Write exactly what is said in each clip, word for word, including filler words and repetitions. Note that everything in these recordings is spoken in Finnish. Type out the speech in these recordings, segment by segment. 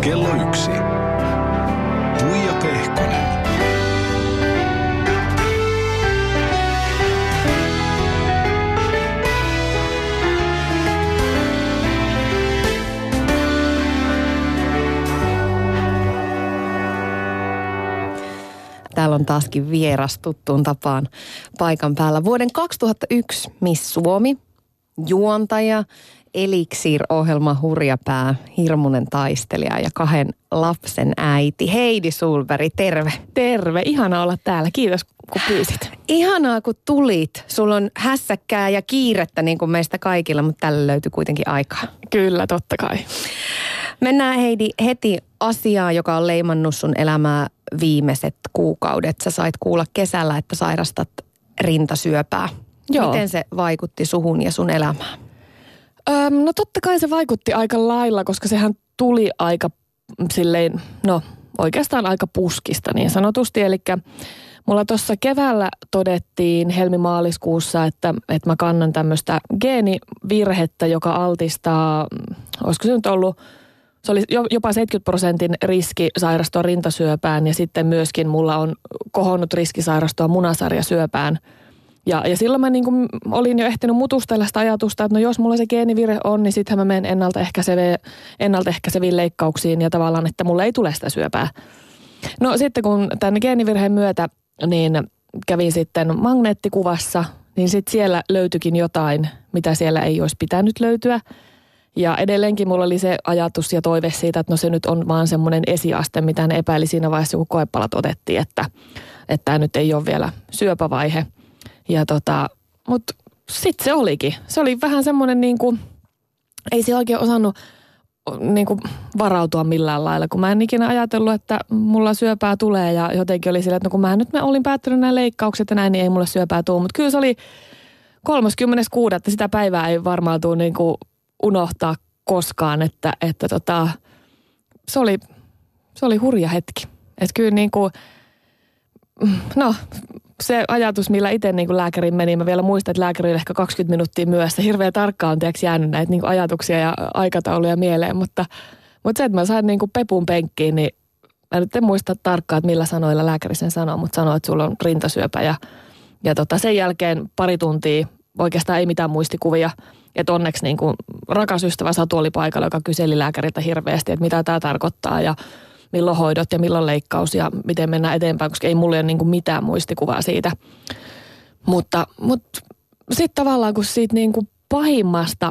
Kello yksi. Tuija Pehkonen. Täällä on taaskin vieras tuttuun tapaan paikan päällä. Vuoden kaksituhattayksi Miss Suomi, juontaja, Eliksiiri-ohjelma hurjapää, hirmuinen taistelija ja kahden lapsen äiti. Heidi Sohlberg, terve. Terve, ihanaa olla täällä. Kiitos kun pyysit. Ihanaa kun tulit. Sulla on hässäkkää ja kiirettä niin kuin meistä kaikilla, mutta tällä löytyy kuitenkin aikaa. Kyllä, totta kai. Mennään Heidi heti asiaan, joka on leimannut sun elämää viimeiset kuukaudet. Sä sait kuulla kesällä, että sairastat rintasyöpää. Joo. Miten se vaikutti suhun ja sun elämään? Öm, no totta kai se vaikutti aika lailla, koska sehän tuli aika silleen, no oikeastaan aika puskista niin sanotusti. Eli mulla tuossa keväällä todettiin helmimaaliskuussa, että, että mä kannan tämmöistä geenivirhettä, joka altistaa, olisiko se nyt ollut... Se oli jopa seitsemänkymmentä prosentin riski sairastua rintasyöpään ja sitten myöskin mulla on kohonnut riski sairastua munasarjasyöpään. Ja, ja silloin mä niin kuin olin jo ehtinyt mutustella sitä ajatusta, että no jos mulla se geenivirhe on, niin sittenhän mä menen ennaltaehkäiseviin, ennaltaehkäiseviin leikkauksiin ja tavallaan, että mulla ei tule sitä syöpää. No sitten kun tämän geenivirheen myötä, niin kävin sitten magneettikuvassa, niin sitten siellä löytyikin jotain, mitä siellä ei olisi pitänyt löytyä. Ja edelleenkin mulla oli se ajatus ja toive siitä, että no se nyt on vaan semmoinen esiaste, mitä ne epäili siinä vaiheessa, kun koepalat otettiin, että tämä nyt ei ole vielä syöpävaihe. Ja tota, mutta sitten se olikin. Se oli vähän semmoinen niin kuin, ei se oikein osannut niin kuin varautua millään lailla, kun mä en ikinä ajatellut, että mulla syöpää tulee. Ja jotenkin oli silleen, että no kun mä nyt mä olin päättänyt nämä leikkaukset ja näin, niin ei mulla syöpää tule. Mutta kyllä se oli kolmaskymmeneskuudes että sitä päivää ei varmaan tule niin kuin unohtaa koskaan, että, että tota, se, oli, se oli hurja hetki. Että kyllä niin kuin, no se ajatus, millä itse niin kuin lääkäriin meni, mä vielä muistan, että lääkäri oli ehkä kaksikymmentä minuuttia myöhässä. Hirveän tarkkaan on tiiäks, jäänyt näitä niin kuin ajatuksia ja aikatauluja mieleen, mutta, mutta se, että mä sain niin kuin pepun penkkiin, niin mä nyt en muista tarkkaan, että millä sanoilla lääkäri sen sanoo, mutta sanoi, että sulla on rintasyöpä ja, ja tota, sen jälkeen pari tuntia oikeastaan ei mitään muistikuvia. Että onneksi niin kuin rakas ystävä Satu oli paikalla, joka kyseli lääkäriltä hirveästi, että mitä tämä tarkoittaa ja milloin hoidot ja milloin leikkaus ja miten mennään eteenpäin, koska ei mulla ole niin kuin mitään muistikuvaa siitä. Mutta, mutta sitten tavallaan kun siitä niin kuin pahimmasta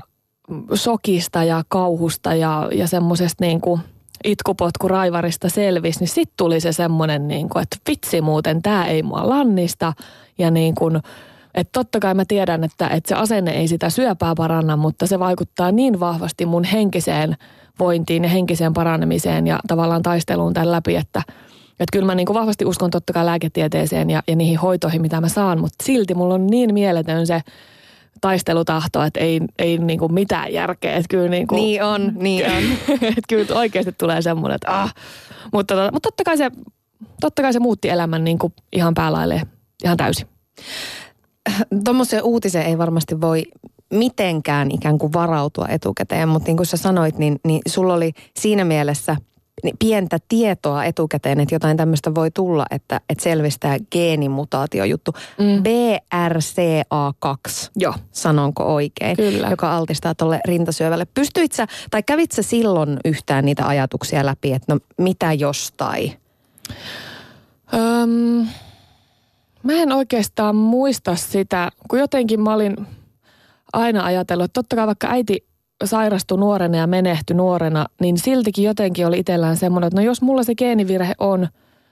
sokista ja kauhusta ja, ja semmoisesta niin kuin itkupotkuraivarista selvisi, niin sitten tuli se semmoinen, niin kuin, että vitsi muuten, tämä ei mua lannista ja niin kuin... Että totta kai mä tiedän, että, että se asenne ei sitä syöpää paranna, mutta se vaikuttaa niin vahvasti mun henkiseen vointiin ja henkiseen paranemiseen ja tavallaan taisteluun tämän läpi, että, että kyllä mä niin kuin vahvasti uskon totta kai lääketieteeseen ja, ja niihin hoitoihin, mitä mä saan, mutta silti mulla on niin mieletön se taistelutahto, että ei, ei niin kuin mitään järkeä. Että kyllä niin kuin, niin on, niin on. Että kyllä oikeasti tulee semmoinen, että ah. Mutta, mutta totta kai se, totta kai se muutti elämän niin kuin ihan päälailleen ihan täysin. Tuommoisen uutisen ei varmasti voi mitenkään ikään kuin varautua etukäteen, mutta niin kuin sä sanoit, niin, niin sulla oli siinä mielessä pientä tietoa etukäteen, että jotain tämmöistä voi tulla, että, että selvistää geenimutaatiojuttu. Mm. B R C A kaksi, Joo. sanonko oikein, Kyllä. joka altistaa tuolle rintasyövälle. Pystyit sä, tai kävit sä silloin yhtään niitä ajatuksia läpi, että no mitä jostain? Um. Mä en oikeastaan muista sitä, kun jotenkin mä olin aina ajatellut, että totta kai vaikka äiti sairastui nuorena ja menehtyi nuorena, niin siltikin jotenkin oli itsellään semmoinen, että no jos mulla se geenivirhe on,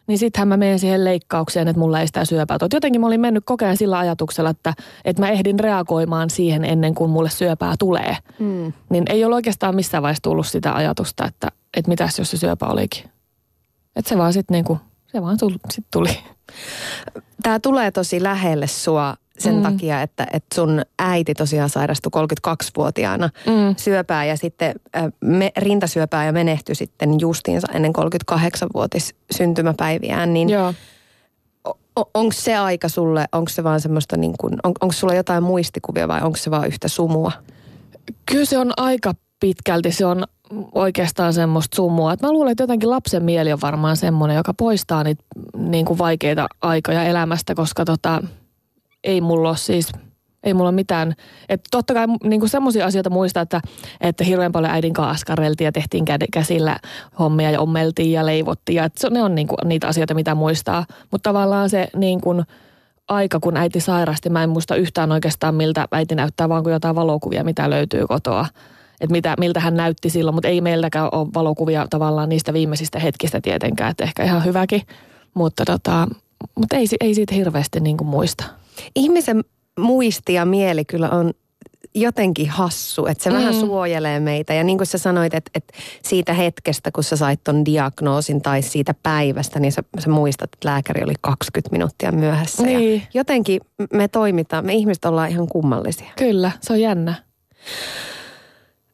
niin sittenhän mä menen siihen leikkaukseen, että mulla ei sitä syöpää tule. Jotenkin mä olin mennyt koko ajan sillä ajatuksella, että, että mä ehdin reagoimaan siihen ennen kuin mulle syöpää tulee. Mm. Niin ei ole oikeastaan missään vaiheessa tullut sitä ajatusta, että, että mitäs jos se syöpä olikin. Että se vaan sitten niinku, se vaan sitten tuli. Tämä tulee tosi lähelle sua sen mm. takia, että, että sun äiti tosiaan sairastui kolmekymmentäkaksivuotiaana mm. syöpää ja sitten me, rintasyöpää ja menehtyi sitten justiinsa ennen kolmekymmentäkahdeksanvuotis syntymäpäiviään. Niin on, onko se aika sulle, onko se vaan semmoista niin kuin, on, onko sulla jotain muistikuvia vai onko se vaan yhtä sumua? Kyllä se on aika pitkälti, se on oikeastaan semmoista sumua. Et mä luulen, että jotenkin lapsen mieli on varmaan semmoinen, joka poistaa niitä niin kuin vaikeita aikoja elämästä, koska tota, ei mulla ole siis... Ei mulla mitään. Että totta kai niinku semmoisia asioita muistaa, että, että hirveän paljon äidin kanssa askarreltiin ja tehtiin käsillä hommia ja ommeltiin ja leivottiin. Ja se, ne on niinku niitä asioita, mitä muistaa. Mutta tavallaan se niinku aika, kun äiti sairasti, mä en muista yhtään oikeastaan, miltä äiti näyttää, vaan kun jotain valokuvia, mitä löytyy kotoa. Että mitä, miltä hän näytti silloin, mutta ei meiltäkään ole valokuvia tavallaan niistä viimeisistä hetkistä tietenkään. Että ehkä ihan hyväkin, mutta tota, mut ei, ei siitä hirveästi niinku muista. Ihmisen... Muisti ja mieli kyllä on jotenkin hassu, että se mm. vähän suojelee meitä. Ja niin kuin sä sanoit, että, että siitä hetkestä, kun sä sait ton diagnoosin tai siitä päivästä, niin sä, sä muistat, että lääkäri oli kaksikymmentä minuuttia myöhässä. Niin. Ja jotenkin me toimitaan, me ihmiset ollaan ihan kummallisia. Kyllä, se on jännä.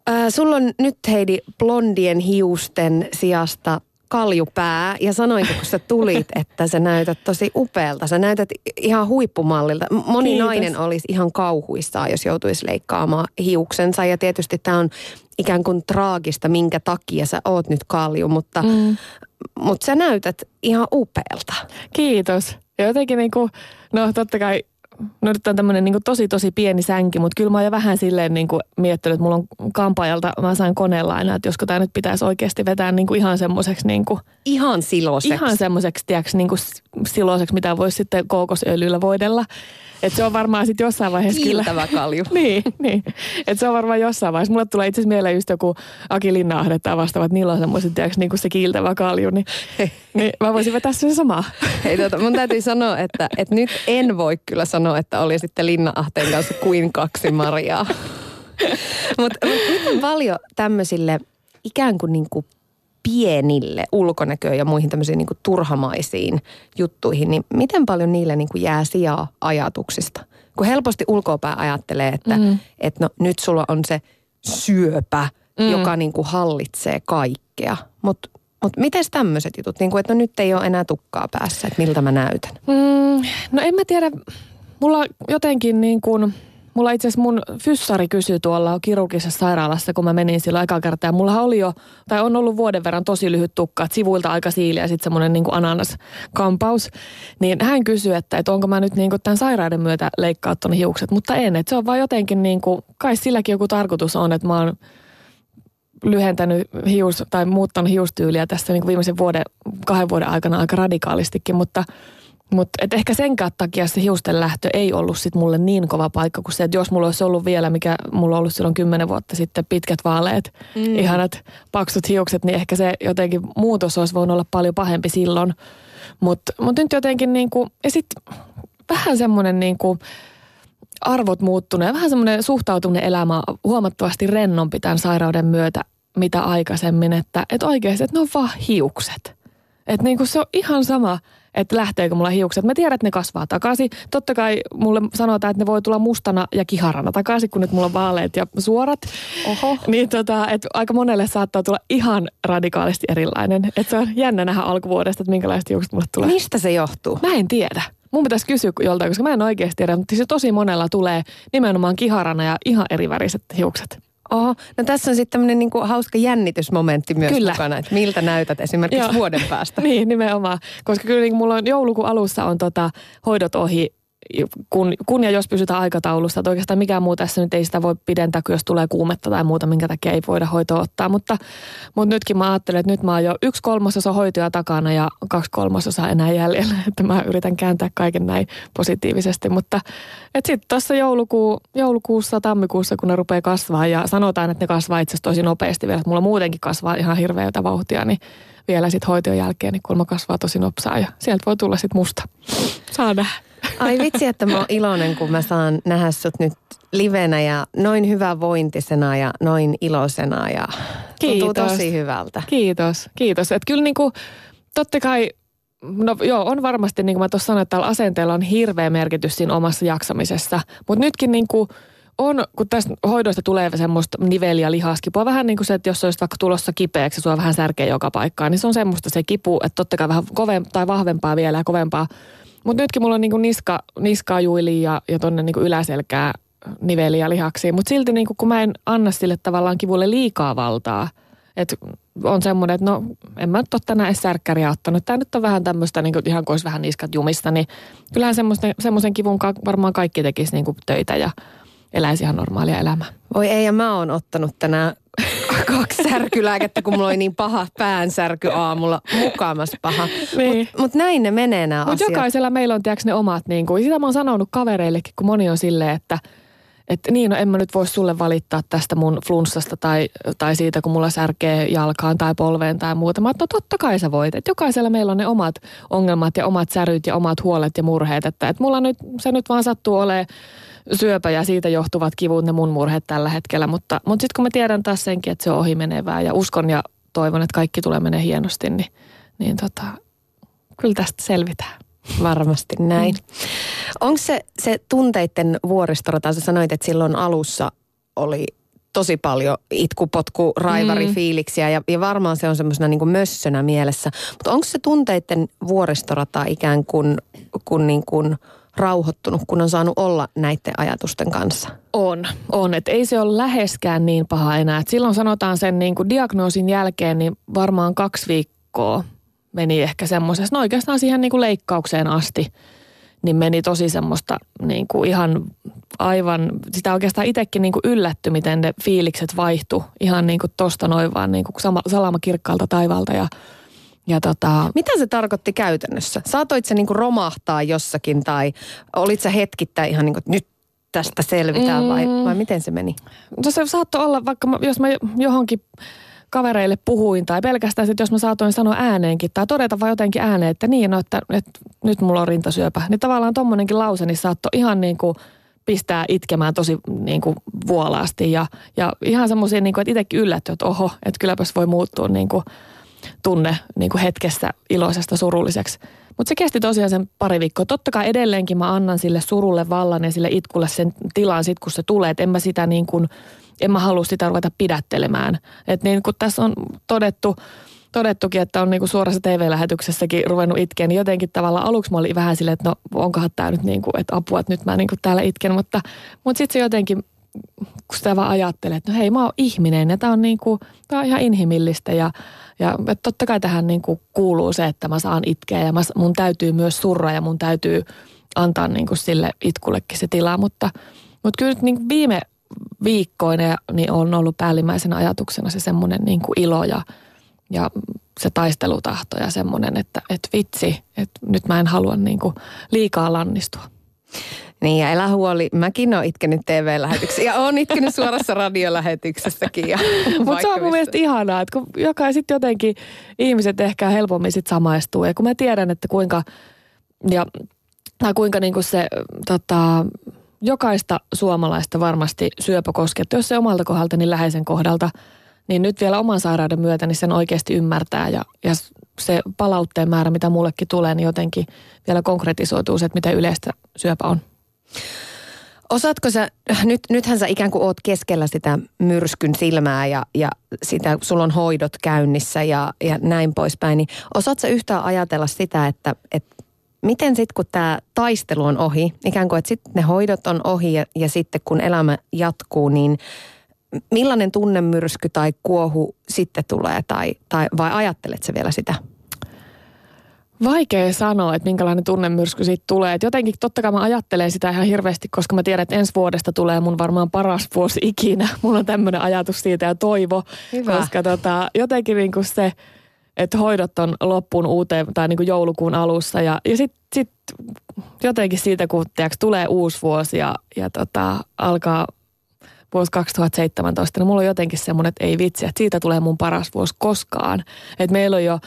Äh, sulla on nyt, Heidi, blondien hiusten sijasta kaljupää, ja sanoinko, kun sä tulit, että sä näytät tosi upealta. Sä näytät ihan huippumallilta. Moni Kiitos. Nainen olisi ihan kauhuissaan, jos joutuisi leikkaamaan hiuksensa. Ja tietysti tää on ikään kuin traagista, minkä takia sä oot nyt kalju, mutta, mm. mutta sä näytät ihan upealta. Kiitos. Ja jotenkin niinku, no totta kai, no nyt on tämmönen niinku tosi tosi pieni sänki, mutta kyllä mä oon jo vähän silleen niinku miettinyt, että mulla on kampaajalta, mä sain koneella aina, että josko tää nyt pitäisi oikeasti vetää niinku ihan semmoiseksi niinku... Ihan siloseksi. Ihan semmoiseksi, tiiäks, niinku siloseksi, mitä voisi sitten kookosöljyllä voidella. Että se on varmaan sitten jossain vaiheessa kyllä... Kiiltävä kalju. niin, niin. Että se on varmaan jossain vaiheessa. Mulle tulee itse asiassa mieleen just joku Aki Linna-ahde tai vastaava, että niillä on semmoiset, tiiäks, niinku se kiiltävä kalju, niin, niin mä voisin vetää sen samaa. Hei, tota, mun täytyy sanoa, että, että nyt en voi kyllä sanoa, että oli sitten Linna-ahteen kanssa kuin kaksi marjaa. Mutta mut miten paljon tämmöisille ikään kuin niinku pienille ulkonäköön ja muihin tämmöisiin niinku turhamaisiin juttuihin, niin miten paljon niille niinku jää sijaa ajatuksista? Kun helposti ulkoopää ajattelee, että mm. et no, nyt sulla on se syöpä, mm. joka niinku hallitsee kaikkea, mutta Mutta miten tämmöiset jutut, niin kuin, että no nyt ei ole enää tukkaa päässä, että miltä mä näytän? Mm, no en mä tiedä, mulla jotenkin niin kuin, mulla itse asiassa mun fyssari kysyi tuolla kirurgisessa sairaalassa, kun mä menin silloin ekaa kertaa. Ja mullahan oli jo, tai on ollut vuoden verran tosi lyhyt tukka, että sivuilta aika siiliä ja sitten semmoinen niin kuin ananaskampaus. Niin hän kysyi, että, että onko mä nyt niin kuin tämän sairauden myötä leikkaa tuonne hiukset, mutta en. Että se on vaan jotenkin niin kuin, kai silläkin joku tarkoitus on, että mä oon lyhentänyt hius tai muuttanut hiustyyliä tässä niin kuin viimeisen vuoden, kahden vuoden aikana aika radikaalistikin, mutta, mutta et ehkä senkaan takia se hiusten lähtö ei ollut sit mulle niin kova paikka kuin se, että jos mulla olisi ollut vielä, mikä mulla on ollut silloin kymmenen vuotta sitten, pitkät vaaleet, mm. ihanat paksut hiukset, niin ehkä se jotenkin muutos olisi voinut olla paljon pahempi silloin. Mutta mut nyt jotenkin niin kuin, ja sitten vähän semmoinen niin kuin arvot muuttunut ja vähän semmoinen suhtautuminen elämään huomattavasti rennompi tämän sairauden myötä, mitä aikaisemmin, että et oikeasti, että ne on vaan hiukset. Että niinku se on ihan sama, että lähteekö mulla hiukset. Mä tiedän, että ne kasvaa takaisin. Totta kai mulle sanotaan, että ne voi tulla mustana ja kiharana takaisin, kun nyt mulla on vaaleet ja suorat. Oho. Niin tota, että aika monelle saattaa tulla ihan radikaalisti erilainen. Että se on jännä nähdä alkuvuodesta, että minkälaiset hiukset mulle tulee. Mistä se johtuu? Mä en tiedä. Mun pitäisi kysyä joltain, koska mä en oikeasti tiedä, mutta se tosi monella tulee nimenomaan kiharana ja ihan eriväriset hiukset. Oho, no tässä on sitten tämmöinen niinku hauska jännitysmomentti myös kyllä. mukana, että miltä näytät esimerkiksi Joo. vuoden päästä. Niin, nimenomaan, koska kyllä niin mulla on joulukuun alussa on tota, hoidot ohi, kun, kun ja jos pysytään aikataulussa, että oikeastaan mikään muu tässä nyt ei sitä voi pidentää, kun jos tulee kuumetta tai muuta, minkä takia ei voida hoitoa ottaa, mutta, mutta nytkin mä ajattelen, että nyt mä oon jo yksi kolmasosa hoitoja takana ja kaksi kolmasosa enää jäljellä, että mä yritän kääntää kaiken näin positiivisesti, mutta että sitten tuossa jouluku, joulukuussa, tammikuussa, kun ne rupeaa kasvaa ja sanotaan, että ne kasvaa itse asiassa tosi nopeasti vielä, että mulla muutenkin kasvaa ihan hirveätä vauhtia, niin vielä sitten hoitojen jälkeen, niin kulma kasvaa tosi nopsaa ja sieltä voi tulla sitten musta. Saa nähdä. Ai vitsi, että mä oon iloinen, kun mä saan nähdä sut nyt livenä ja noin hyvävointisena ja noin iloisena ja tuntuu tosi hyvältä. Kiitos, kiitos. Että kyllä niinku, totta kai, no joo, on varmasti, niin kuin mä tuossa sanoin, että tällä asenteella on hirveä merkitys siinä omassa jaksamisessa. Mutta nytkin niinku on, kun tästä hoidoista tulee semmoista niveli- ja lihaskipua, vähän niin kuin se, että jos olisit vaikka tulossa kipeäksi ja sua vähän särkee joka paikkaan, niin se on semmoista se kipu, että totta kai vähän kovempaa tai vahvempaa vielä ja kovempaa. Mutta nytkin mulla on niinku niska, niskaa juiliin ja, ja tuonne niinku yläselkää niveliä lihaksiin. Mutta silti niinku, kun mä en anna sille tavallaan kivulle liikaa valtaa, Että on semmoinen, että no en mä nyt ole tänään edes särkkäriä ottanut. Tämä nyt on vähän tämmöistä, niin ihan kuin olisi vähän niskat jumissa, niin kyllähän semmoisen kivun varmaan kaikki tekisi niin kuin töitä ja eläisi ihan normaalia elämää. Voi ei, ja mä oon ottanut tänään kaksi särkylääkettä, kun mulla oli niin paha päänsärky aamulla, mukamas paha. Niin. Mutta mut näin ne menee nämä mut asiat. Mutta jokaisella meillä on, tiedätkö, ne omat, niin kuin, sitä mä oon sanonut kavereillekin, kun moni on silleen, että että niin, no en mä nyt voi sulle valittaa tästä mun flunssasta tai, tai siitä, kun mulla särkee jalkaan tai polveen tai muuta. Mä oon, no totta kai sä voit. Että jokaisella meillä on ne omat ongelmat ja omat säryt ja omat huolet ja murheet. Että et mulla nyt, se nyt vaan sattuu olemaan syöpä ja siitä johtuvat kivut, ne mun murheet tällä hetkellä. Mutta, mutta sitten kun mä tiedän taas senkin, että se on ohimenevää ja uskon ja toivon, että kaikki tulee menee hienosti, niin, niin tota, kyllä tästä selvitään. Varmasti näin. Mm. Onko se, se tunteiden vuoristorata, sä sanoit, että silloin alussa oli tosi paljon itku, potku, raivari, mm. fiiliksiä ja, ja varmaan se on semmoisena niin kuin mössönä mielessä. Mutta onko se tunteiden vuoristorata ikään kuin, kuin, niin kuin rauhoittunut, kun on saanut olla näiden ajatusten kanssa? On, on. Että ei se ole läheskään niin paha enää. Et silloin sanotaan sen niin kuin diagnoosin jälkeen niin varmaan kaksi viikkoa. Meni ehkä semmoisessa, no oikeastaan siihen niin kuin leikkaukseen asti, niin meni tosi semmoista niin kuin ihan aivan, sitä oikeastaan itsekin niin kuin yllätty, miten ne fiilikset vaihtu ihan niin kuin tosta noin vaan niin kuin salama kirkkaalta taivaalta ja, ja tota. Mitä se tarkoitti käytännössä? Saatoit se niin kuin romahtaa jossakin tai olit sä hetkittäin ihan niin kuin, nyt tästä selvitään vai, mm. vai miten se meni? No se saattoi olla, vaikka mä, jos mä johonkin kavereille puhuin tai pelkästään, että jos mä saatoin sanoa ääneenkin tai todeta vaan jotenkin ääneen, että niin, no, että, että nyt mulla on rintasyöpä. Niin tavallaan tommonenkin lause, niin saattoi ihan niin kuin pistää itkemään tosi niin kuin vuolaasti ja, ja ihan semmoisia, niin kuin, että itsekin yllätty, että oho, että kylläpäs voi muuttua niin kuin tunne niin kuin hetkestä iloisesta surulliseksi. Mutta se kesti tosiaan sen pari viikkoa. Totta kai edelleenkin mä annan sille surulle vallan ja sille itkulle sen tilan sit, kun se tulee, että en mä sitä niin kuin en mä halua sitä ruveta pidättelemään. Että niin kun tässä on todettu, todettukin, että on niin kuin suorassa T V-lähetyksessäkin ruvennut itkeä, niin jotenkin tavallaan aluksi mä olin vähän silleen, että no onkohan tää nyt niin kuin, että apua, että nyt mä niin kuin täällä itken. Mutta, mutta sitten se jotenkin, kun sitä vaan ajattelee, että no hei, mä oon ihminen ja tää on, niin kuin, tää on ihan inhimillistä. Ja, ja että totta kai tähän niin kuin kuuluu se, että mä saan itkeä ja mä, mun täytyy myös surra ja mun täytyy antaa niin kuin sille itkullekin se tila. Mutta, mutta kyllä nyt niin kuin viime viikkoina niin on ollut päällimmäisenä ajatuksena se semmoinen niin kuin ilo ja, ja se taistelutahto ja semmoinen, että, että vitsi, että nyt mä en halua niin kuin liikaa lannistua. Niin ja elä huoli, mäkin oon itkenyt T V-lähetyksessä ja oon itkenyt suorassa radiolähetyksessäkin. Mutta se on mun mielestä ihanaa, että kun jokainen sitten jotenkin ihmiset ehkä helpommin sitten samaistuu ja kun mä tiedän, että kuinka, ja, tai kuinka niin kuin se tota, jokaista suomalaista varmasti syöpä koskettaa, jos se omalta kohdalta, niin läheisen kohdalta, niin nyt vielä oman sairauden myötä, niin sen oikeasti ymmärtää. Ja, ja se palautteen määrä, mitä mullekin tulee, niin jotenkin vielä konkretisoituu se, että miten yleistä syöpä on. Osaatko sä, nyt, nythän sä ikään kuin oot keskellä sitä myrskyn silmää ja, ja sitä, sulla on hoidot käynnissä ja, ja näin poispäin, niin osaatko sä yhtään ajatella sitä, että että miten sitten kun tämä taistelu on ohi, ikään kuin että sitten ne hoidot on ohi ja, ja sitten kun elämä jatkuu, niin millainen tunnemyrsky tai kuohu sitten tulee tai, tai vai ajattelet sä vielä sitä? Vaikea sanoa, että minkälainen tunnemyrsky siitä tulee. Et jotenkin totta kai mä ajattelen sitä ihan hirveästi, koska mä tiedän, että ensi vuodesta tulee mun varmaan paras vuosi ikinä. Mulla on tämmöinen ajatus siitä ja toivo, hyvä. Koska tota, jotenkin niin kuin se, että hoidot on loppuun uuteen tai niin kuin joulukuun alussa ja, ja sitten sit jotenkin siitä, kun tiiäks, tulee uusi vuosi ja, ja tota, alkaa vuosi kaksituhattaseitsemäntoista, niin mulla on jotenkin semmoinen, että ei vitsi, että siitä tulee mun paras vuosi koskaan. Et meillä on jo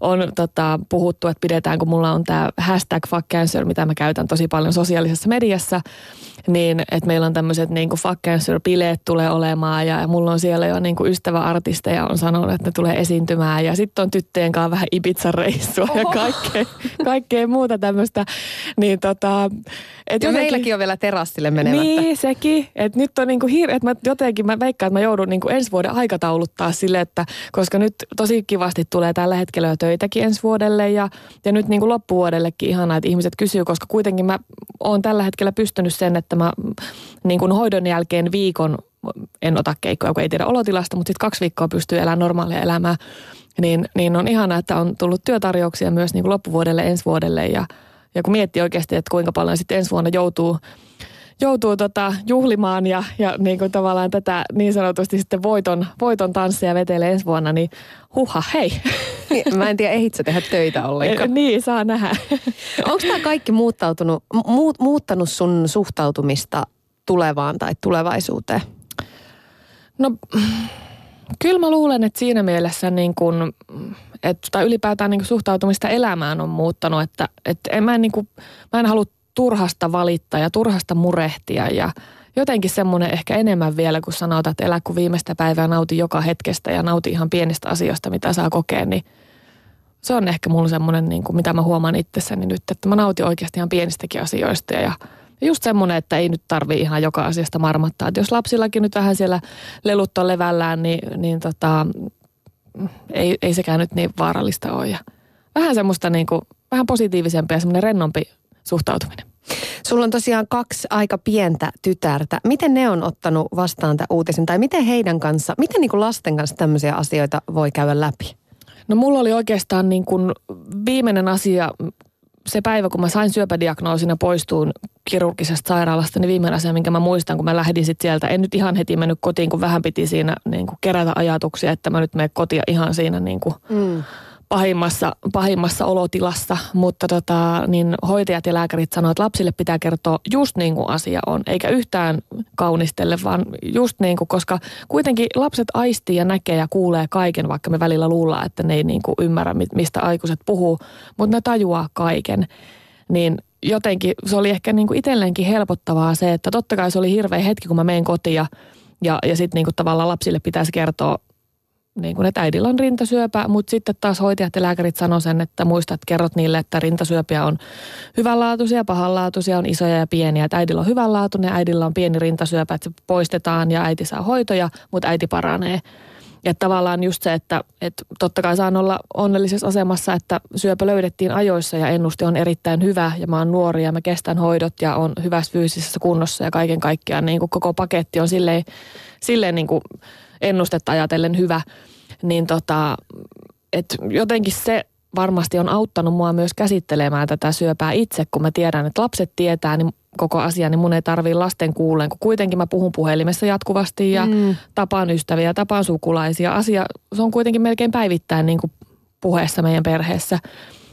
on, tota, puhuttu, että pidetään, kun mulla on tämä hashtag Fuck Cancer, mitä mä käytän tosi paljon sosiaalisessa mediassa, niin että meillä on tämmöiset niin kuin Fuck Cancer-bileet tulee olemaan ja, ja mulla on siellä jo niin kuin ystäväartisteja on sanonut, että ne tulee esiintymään ja sitten on tyttöjen kanssa vähän Ibiza-reissua ja kaikkea, kaikkea muuta tämmöistä. Niin tota, et ja jotenkin meilläkin on vielä terassille menemättä. Niin, sekin. Että nyt on niin kuin kiire, että mä jotenkin, mä veikkaan, että mä joudun niin kuin ensi vuoden aikatauluttaa sille, että koska nyt tosi kivasti tulee tällä hetkellä töitäkin ensi vuodelle ja, ja nyt niin kuin loppuvuodellekin ihanaa, että ihmiset kysyy, koska kuitenkin mä oon tällä hetkellä pystynyt sen, että mä niin kuin hoidon jälkeen viikon en ota keikkoja, kun ei tiedä olotilasta, mutta sitten kaksi viikkoa pystyy elämään normaalia elämää, niin, niin on ihanaa, että on tullut työtarjouksia myös niin kuin loppuvuodelle, ensi vuodelle ja, ja kun miettii oikeasti, että kuinka paljon sitten ensi vuonna joutuu joutuu tota juhlimaan ja, ja niin kuin tavallaan tätä niin sanotusti sitten voiton, voiton tanssia vetelee ensi vuonna, niin huha, hei. Mä en tiedä, ehitsä tehdä töitä ollenkaan. Niin, saa nähdä. Onko tämä kaikki muuttautunut, mu, muuttanut sun suhtautumista tulevaan tai tulevaisuuteen? No, kyllä mä luulen, että siinä mielessä niin kuin, että, tai ylipäätään niin kuin suhtautumista elämään on muuttanut, että, että en, mä en, niin kuin, mä en halua turhasta valittaa ja turhasta murehtia ja jotenkin semmoinen ehkä enemmän vielä, kun sanotaan, että elä kuin viimeistä päivää, nauti joka hetkestä ja nauti ihan pienestä asiasta, mitä saa kokea, niin se on ehkä mulla semmoinen, niin kuin mitä mä huomaan itsessäni nyt, että mä nautin oikeasti ihan pienistäkin asioista ja just semmoinen, että ei nyt tarvii ihan joka asiasta marmattaa, että jos lapsillakin nyt vähän siellä lelut on levällään, niin, niin tota, ei, ei sekään nyt niin vaarallista ole ja vähän semmoista niin kuin, vähän positiivisempi ja semmoinen rennompi suhtautuminen. Sulla on tosiaan kaksi aika pientä tytärtä. Miten ne on ottanut vastaan tämän uutisen? Tai miten heidän kanssa, miten niin kuin lasten kanssa tämmöisiä asioita voi käydä läpi? No mulla oli oikeastaan niin kuin viimeinen asia, se päivä kun mä sain syöpädiagnoosin ja poistuin kirurgisesta sairaalasta, niin viimeinen asia, minkä mä muistan, kun mä lähdin sit sieltä. En nyt ihan heti mennyt kotiin, kun vähän piti siinä niin kuin kerätä ajatuksia, että mä nyt menen kotia ihan siinä niin kuin mm. Pahimmassa, pahimmassa olotilassa, mutta tota, niin hoitajat ja lääkärit sanoivat, että lapsille pitää kertoa just niin kuin asia on, eikä yhtään kaunistelle, vaan just niin kuin, koska kuitenkin lapset aistii ja näkee ja kuulee kaiken, vaikka me välillä luullaan, että ne ei niin kuin ymmärrä, mistä aikuiset puhuu, mutta ne tajuaa kaiken, niin jotenkin se oli ehkä niin kuin itselleenkin helpottavaa se, että totta kai se oli hirveä hetki, kun mä menen kotiin ja, ja, ja sitten niin kuin tavallaan lapsille pitäisi kertoa, niin kuin, että äidillä on rintasyöpä, mutta sitten taas hoitajat ja lääkärit sanoi sen, että muista, että kerrot niille, että rintasyöpiä on hyvänlaatuisia, pahanlaatuisia, on isoja ja pieniä. Että äidillä on hyvänlaatuinen, äidillä on pieni rintasyöpä, että se poistetaan ja äiti saa hoitoja, mutta äiti paranee. Ja tavallaan just se, että, että totta kai saan olla onnellisessa asemassa, että syöpä löydettiin ajoissa ja ennuste on erittäin hyvä ja mä oon nuori ja mä kestän hoidot ja on hyvässä fyysisessä kunnossa ja kaiken kaikkiaan niin kuin koko paketti on silleen, silleen niin kuin ennustetta ajatellen hyvä, niin tota, et jotenkin se varmasti on auttanut mua myös käsittelemään tätä syöpää itse, kun mä tiedän, että lapset tietää niin koko asiaa, niin mun ei tarvii lasten kuuleen, kun kuitenkin mä puhun puhelimessa jatkuvasti ja mm. tapaan ystäviä, tapaan sukulaisia. Asia, se on kuitenkin melkein päivittäin niin kuin puheessa meidän perheessä,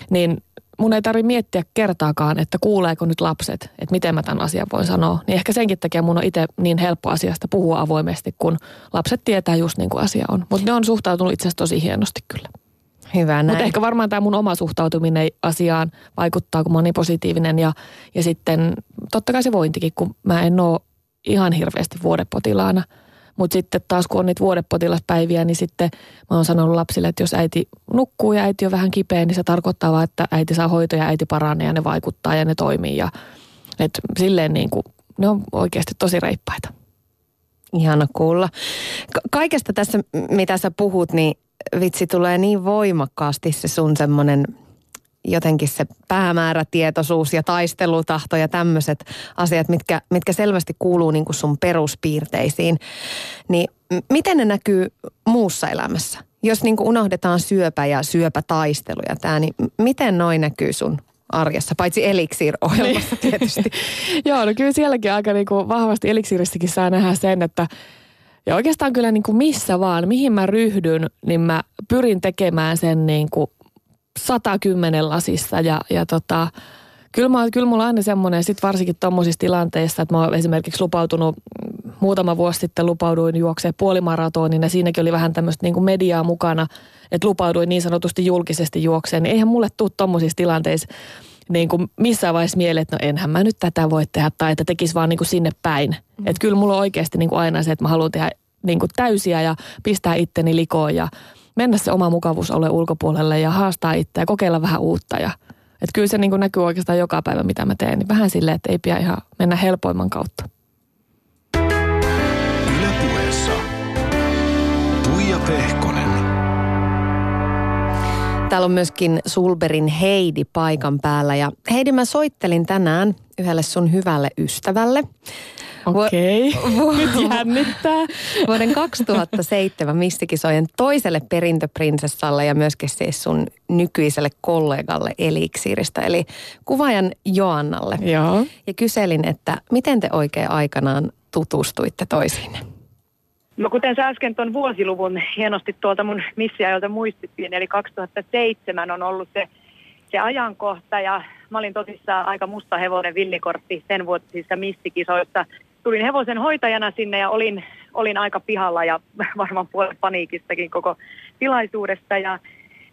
niin mun ei tarvitse miettiä kertaakaan, että kuuleeko nyt lapset, että miten mä tämän asian voin sanoa. Niin ehkä senkin takia mun on itse niin helppo asiasta puhua avoimesti, kun lapset tietää just niin kuin asia on. Mutta ne on suhtautunut itse asiassa tosi hienosti kyllä. Hyvä näin. Mutta ehkä varmaan tämä mun oma suhtautuminen asiaan vaikuttaa, kun mä oon niin positiivinen. Ja, ja sitten totta kai se vointikin, kun mä en ole ihan hirveästi vuodepotilaana. Mutta sitten taas kun on niitä vuodepotilaspäiviä, niin sitten mä oon sanonut lapsille, että jos äiti nukkuu ja äiti on vähän kipeä, niin se tarkoittaa vaan, että äiti saa hoitoja, äiti paranee ja ne vaikuttaa ja ne toimii. Ja et silleen niin kuin, ne on oikeasti tosi reippaita. Ihana kuulla. Ka- kaikesta tässä, mitä sä puhut, niin vitsi tulee niin voimakkaasti se sun semmoinen jotenkin se päämäärätietoisuus ja taistelutahto ja tämmöiset asiat, mitkä, mitkä selvästi kuuluu niin kuin sun peruspiirteisiin. Niin miten ne näkyy muussa elämässä? Jos niin kuin unohdetaan syöpä ja syöpätaistelu ja tämä, niin miten noi näkyy sun arjessa, paitsi Eliksiir-ohjelmassa tietysti? Joo, no kyllä sielläkin aika niin kuin vahvasti Eliksiirissäkin saa nähdä sen, että ja oikeastaan kyllä niin kuin missä vaan, mihin mä ryhdyn, niin mä pyrin tekemään sen niin kuin satakymmenen lasissa ja, ja tota, kyllä, mä, kyllä mulla on aina semmoinen, sit varsinkin tommosissa tilanteissa, että mä oon esimerkiksi lupautunut, muutama vuosi sitten lupauduin juoksemaan puolimaratonin ja siinäkin oli vähän tämmöistä niin kuin mediaa mukana, että lupauduin niin sanotusti julkisesti juokseen, niin eihän mulle tule tommosissa tilanteissa niin kuin missään vaiheessa mieleen, että no enhän mä nyt tätä voi tehdä tai että tekisi vaan niin kuin sinne päin. Mm-hmm. Että kyllä mulla on oikeasti niin kuin aina se, että mä haluan tehdä niin kuin täysiä ja pistää itteni likoon ja mennä se oma mukavuusalue ulkopuolelle ja haastaa itseä ja kokeilla vähän uutta. Ja, et kyllä se niin kuin näkyy oikeastaan joka päivä, mitä mä teen. Niin vähän silleen, että ei pidä ihan mennä helpoimman kautta. Tuija Pehkonen. Täällä on myöskin Sohlbergin Heidi paikan päällä. Ja Heidi, mä soittelin tänään yhdelle sun hyvälle ystävälle. Okei, okay. Nyt jännittää. Vuoden kaksituhattaseitsemän missikisojen toiselle perintöprinsessalle ja myöskin siis sun nykyiselle kollegalle Eliksiiristä, eli kuvaajan Joanalle. Joo. Ja kyselin, että miten te oikein aikanaan tutustuitte toisiinne? No kuten sä äsken ton vuosiluvun hienosti tuolta mun missiajoilta muistittiin, eli kaksituhattaseitsemän on ollut se, se ajankohta ja mä olin tosissaan aika musta hevonen villikortti sen vuotisissa missikisoissa. Tulin hevosen hoitajana sinne ja olin, olin aika pihalla ja varmaan puolen paniikistakin koko tilaisuudesta. Ja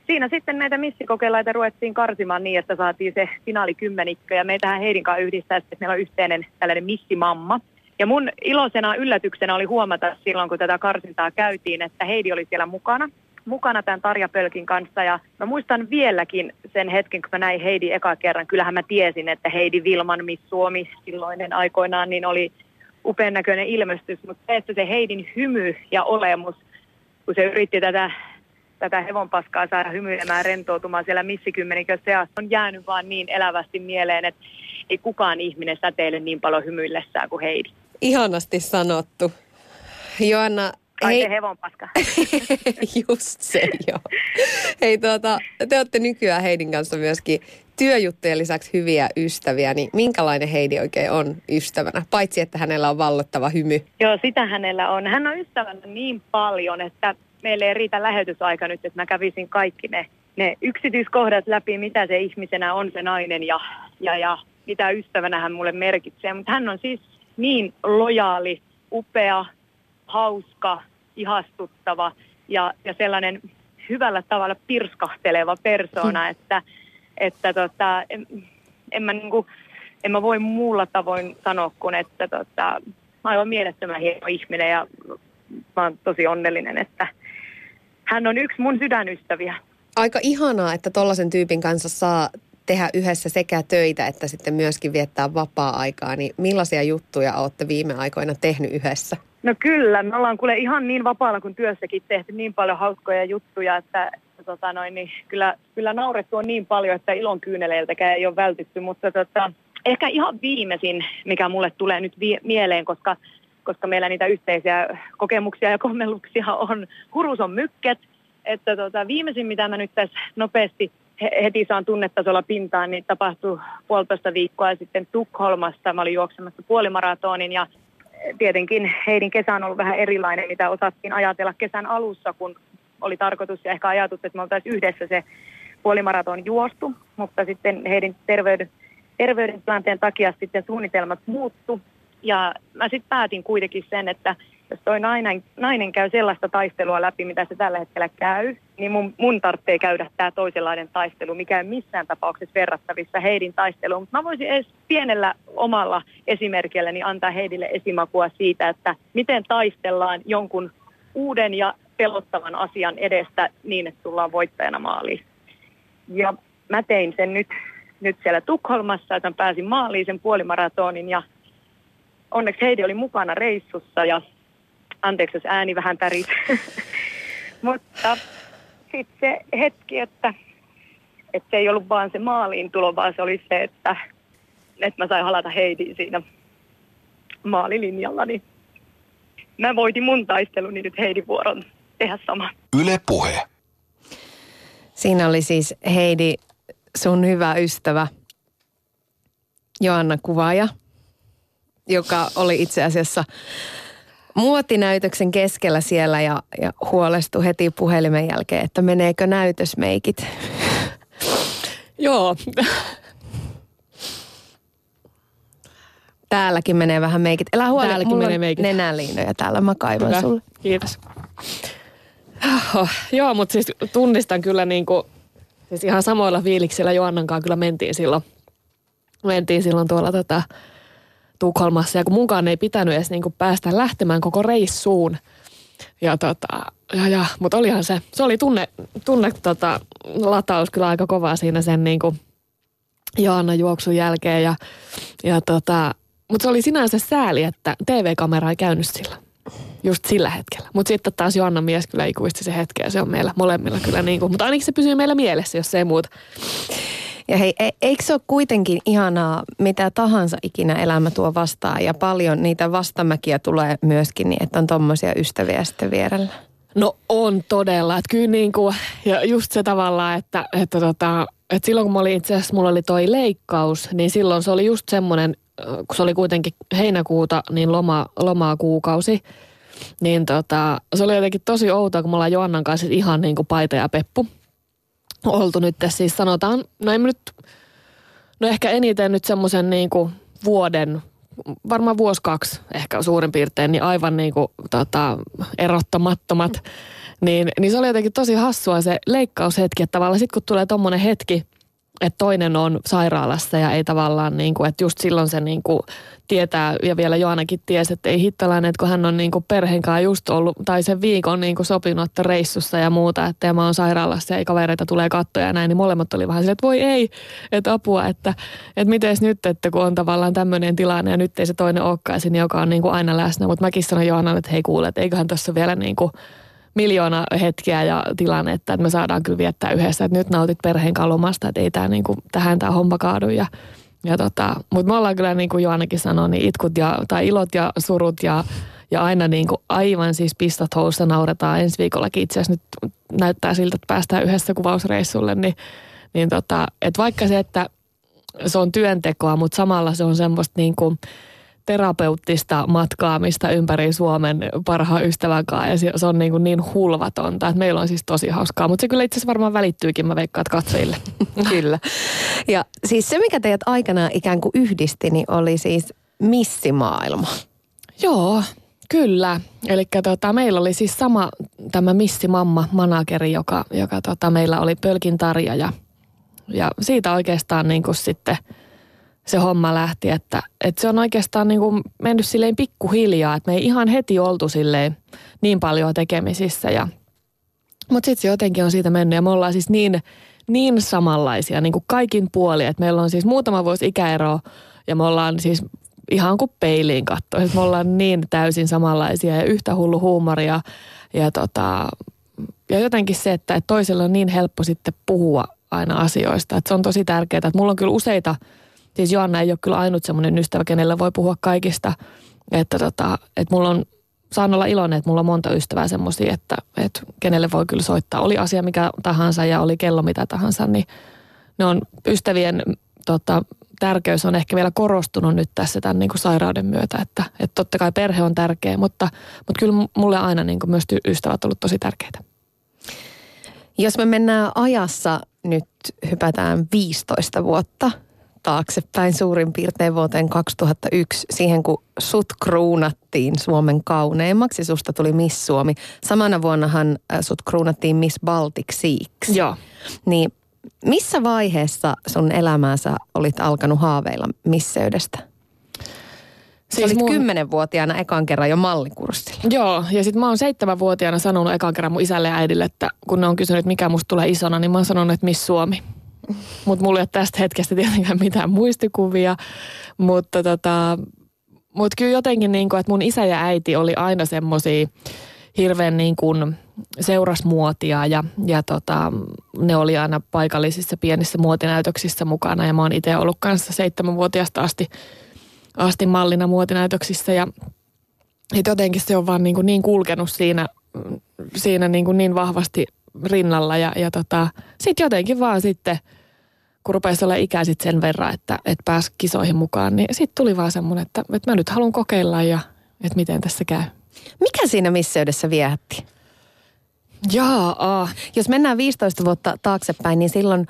siinä sitten näitä missikokeilaita ruvettiin karsimaan niin, että saatiin se finaalikymmenikkö. Ja meitähän Heidin kanssa yhdistää, että meillä on yhteinen tällainen missimamma. Ja mun iloisena yllätyksenä oli huomata silloin, kun tätä karsintaa käytiin, että Heidi oli siellä mukana. mukana tämän Tarja Pölkin kanssa ja mä muistan vieläkin sen hetken, kun mä näin Heidi eka kerran. Kyllähän mä tiesin, että Heidi Vilman Miss Suomi silloinen aikoinaan niin oli upean näköinen ilmestys, mutta se, että se Heidin hymy ja olemus, kun se yritti tätä, tätä hevonpaskaa saada hymyilemään rentoutumaan siellä missikymmenikön seassa, on jäänyt vaan niin elävästi mieleen, että ei kukaan ihminen säteile niin paljon hymyillessään kuin Heidi. Ihanasti sanottu. Joana, Ai se hevonpaska. Just se, joo. Hei tuota, te olette nykyään Heidin kanssa myöskin työjuttujen lisäksi hyviä ystäviä, niin minkälainen Heidi oikein on ystävänä? Paitsi, että hänellä on vallottava hymy. Joo, sitä hänellä on. Hän on ystävänä niin paljon, että meille ei riitä lähetysaika nyt, että mä kävisin kaikki ne, ne yksityiskohdat läpi, mitä se ihmisenä on se nainen ja, ja, ja mitä ystävänä hän mulle merkitsee. Mutta hän on siis niin lojaali, upea, hauska, ihastuttava ja, ja sellainen hyvällä tavalla pirskahteleva persoona, että, että tota, en, en, mä niinku, en mä voi muulla tavoin sanoa kuin, että tota, mä oon mielettömän hieno ihminen ja mä oon tosi onnellinen, että hän on yksi mun sydänystäviä. Aika ihanaa, että tollaisen tyypin kanssa saa tehdä yhdessä sekä töitä että sitten myöskin viettää vapaa-aikaa, niin millaisia juttuja olette viime aikoina tehnyt yhdessä? No kyllä, me ollaan kuule ihan niin vapaalla kuin työssäkin tehty niin paljon hauskoja juttuja, että tota noin, niin kyllä, kyllä naurettu on niin paljon, että ilon kyyneleiltäkään ei ole vältytty, mutta tota, ehkä ihan viimeisin, mikä mulle tulee nyt vi- mieleen, koska, koska meillä niitä yhteisiä kokemuksia ja kommelluksia on, Hurus on mykket, että tota, viimeisin, mitä mä nyt tässä nopeasti heti saan tunnetasolla pintaan, niin tapahtui puolitoista viikkoa sitten Tukholmasta. Mä olin juoksemassa puolimaratonin ja tietenkin Heidin kesä on ollut vähän erilainen, mitä osattiin ajatella kesän alussa, kun oli tarkoitus ja ehkä ajatus, että me oltaisiin yhdessä se puolimaraton juostu. Mutta sitten Heidin terveyden, terveydentilanteen takia sitten suunnitelmat muuttu. Ja mä sitten päätin kuitenkin sen, että jos toi nainen, nainen käy sellaista taistelua läpi, mitä se tällä hetkellä käy, niin mun, mun tarvitsee käydä tämä toisenlainen taistelu, mikä ei missään tapauksessa verrattavissa Heidin taisteluun. Mutta mä voisin edes pienellä omalla esimerkilläni antaa Heidille esimakua siitä, että miten taistellaan jonkun uuden ja pelottavan asian edestä niin, että tullaan voittajana maaliin. Ja mä tein sen nyt, nyt siellä Tukholmassa, että mä pääsin maaliin sen puolimaratonin ja onneksi Heidi oli mukana reissussa ja anteeksi, jos ääni vähän pärit. Mutta sitten se hetki, että, että se ei ollut vaan se maaliin tulo, vaan se oli se, että, että mä sain halata Heidiin siinä maalilinjalla. Niin mä voitin mun taistelun, niin nyt Heidin vuoron tehdä sama. Yle Puhe. Siinä oli siis Heidi, sun hyvä ystävä, Joana kuvaaja, joka oli itse asiassa muotinäytöksen keskellä siellä ja, ja huolestui heti puhelimen jälkeen, että meneekö näytösmeikit. Joo. Täälläkin menee vähän meikit. Elä huoli, Täälläkin mulla menee on meikit. Nenäliinoja täällä, mä kaivan kyllä sulle. Kiitos. Oh, joo, mutta siis tunnistan kyllä niinku, siis ihan samoilla fiiliksillä Joannankaan kyllä mentiin silloin. Mentiin silloin tuolla tota Tukholmassa ja kun munkaan ei pitänyt edes niinku päästä lähtemään koko reissuun. Ja tota, ja, ja, mutta olihan se, se oli tunne, tunne tota, lataus kyllä aika kovaa siinä sen niinku Joana juoksun jälkeen. Ja, ja tota, mutta se oli sinänsä sääli, että T V-kamera ei käynyt sillä. just sillä hetkellä. Mutta sitten taas Joannan mies kyllä ikuisti se hetki ja se on meillä molemmilla kyllä niin kuin. Mutta ainakin se pysyy meillä mielessä, jos ei muuta. Ja hei, e- eikö se ole kuitenkin ihanaa, mitä tahansa ikinä elämä tuo vastaan ja paljon niitä vastamäkiä tulee myöskin, niin että on tommosia ystäviä sitten vierellä? No on todella, että kyllä niin kuin, ja just se tavallaan, että, että, tota, että silloin kun mä olin itse asiassa, mulla oli toi leikkaus, niin silloin se oli just semmoinen, kun se oli kuitenkin heinäkuuta, niin loma, lomaa kuukausi, niin tota, se oli jotenkin tosi outoa, kun me ollaan Joannan kanssa ihan niin kuin paita ja peppu oltu nyt, siis sanotaan, no ei nyt, no ehkä eniten nyt semmoisen niin kuin vuoden, varmaan vuosi kaksi ehkä suurin piirtein, niin aivan niin kuin tota, erottamattomat. Niin, niin se oli jotenkin tosi hassua se leikkaushetki, että tavallaan sitten kun tulee tommonen hetki, että toinen on sairaalassa ja ei tavallaan niin kuin, että just silloin se niin kuin tietää ja vielä Joanakin tiesi, että ei hittalainen, että kun hän on niin kuin perheen kanssa just ollut tai sen viikon niin kuin sopinut, että reissussa ja muuta, että ja mä oon sairaalassa ja ei kavereita tulee kattoja ja näin, niin molemmat oli vähän silleen, että voi ei, että apua, että, että mites nyt, että kun on tavallaan tämmöinen tilanne ja nyt ei se toinen olekaan sinne, joka on niin kuin aina läsnä, mutta mäkin sanoin Joanalle, että hei kuule, että eiköhän tuossa vielä niin kuin miljoona hetkeä ja tilannetta, että me saadaan kyllä viettää yhdessä, että nyt nautit perheen kanssa lomasta, että ei tää niinku, tähän tää homma kaadu. Ja, ja tota, mutta me ollaan kyllä niin kuin Joanakin sanoi, niin itkut ja, tai ilot ja surut ja, ja aina niinku aivan siis pistat housussa nauretaan. Ensi viikollakin itse asiassa nyt näyttää siltä, että päästään yhdessä kuvausreissulle, niin, niin tota, että vaikka se, että se on työntekoa, mutta samalla se on semmoista niinku terapeuttista matkaamista ympäri Suomen parhaan ystävän kanssa ja se on niin, niin hulvatonta, että meillä on siis tosi hauskaa, mutta se kyllä itse asiassa varmaan välittyykin, mä veikkaan katsojille. Kyllä. Ja siis se, mikä teidät aikanaan ikään kuin yhdisti, niin oli siis missimaailma. Joo, kyllä. Eli tota, meillä oli siis sama tämä missimamma-manageri, joka, joka tota, meillä oli Pölkin Tarja ja, ja siitä oikeastaan niin kuin sitten se homma lähti, että, että se on oikeastaan niin kuin mennyt silleen pikkuhiljaa, että me ei ihan heti oltu silleen niin paljon tekemisissä. Ja, mutta sitten se jotenkin on siitä mennyt ja me ollaan siis niin, niin samanlaisia, niin kuin kaikin puolin, että meillä on siis muutama vuosi ikäeroa ja me ollaan siis ihan kuin peiliin katsoen, että me ollaan niin täysin samanlaisia ja yhtä hullu huumoria ja, tota, ja jotenkin se, että, että toisella on niin helppo sitten puhua aina asioista, että se on tosi tärkeää, että mulla on kyllä useita. Siis Joana ei ole kyllä ainut semmoinen ystävä, kenellä voi puhua kaikista, että tota, et mulla on, saan olla iloinen, että mulla on monta ystävää semmoisia, että et kenelle voi kyllä soittaa. Oli asia mikä tahansa ja oli kello mitä tahansa, niin ne on, ystävien tota, tärkeys on ehkä vielä korostunut nyt tässä tämän niin kuin sairauden myötä, että et totta kai perhe on tärkeä, mutta, mutta kyllä mulle aina niin kuin myös ystävät on ollut tosi tärkeitä. Jos me mennään ajassa, nyt hypätään viisitoista vuotta. Taaksepäin suurin piirtein vuoteen kaksituhattayksi, siihen kun sut kruunattiin Suomen kauneimmaksi, susta tuli Miss Suomi. Samana vuonnahan sut kruunattiin Miss Balticsiksi. Joo. Niin missä vaiheessa sun elämäänsä olit alkanut haaveilla misseydestä? Siis olit kymmenenvuotiaana mun ekan kerran jo mallikurssilla. Joo, ja sit mä oon seitsemänvuotiaana sanonut ekan kerran mun isälle ja äidille, että kun ne on kysynyt, mikä musta tulee isona, niin mä oon sanonut, että Miss Suomi. Mutta mulla ei ole tästä hetkestä tietenkään mitään muistikuvia, mutta tota, mut kyllä jotenkin niinku, että mun isä ja äiti oli aina semmosia hirveän niinku seurasmuotia ja, ja tota, ne oli aina paikallisissa pienissä muotinäytöksissä mukana ja mä oon itse ollut kanssa seitsemänvuotiaasta asti, asti mallina muotinäytöksissä ja jotenkin se on vaan niinku niin kulkenut siinä, siinä niinku niin vahvasti rinnalla ja, ja tota, sitten jotenkin vaan sitten, kun rupesi olla ikää sit sen verran, että et pääsi kisoihin mukaan, niin sitten tuli vaan semmoinen, että, että mä nyt haluan kokeilla ja että miten tässä käy. Mikä siinä misseydessä viehätti? Jaa. Jos mennään viisitoista vuotta taaksepäin, niin silloin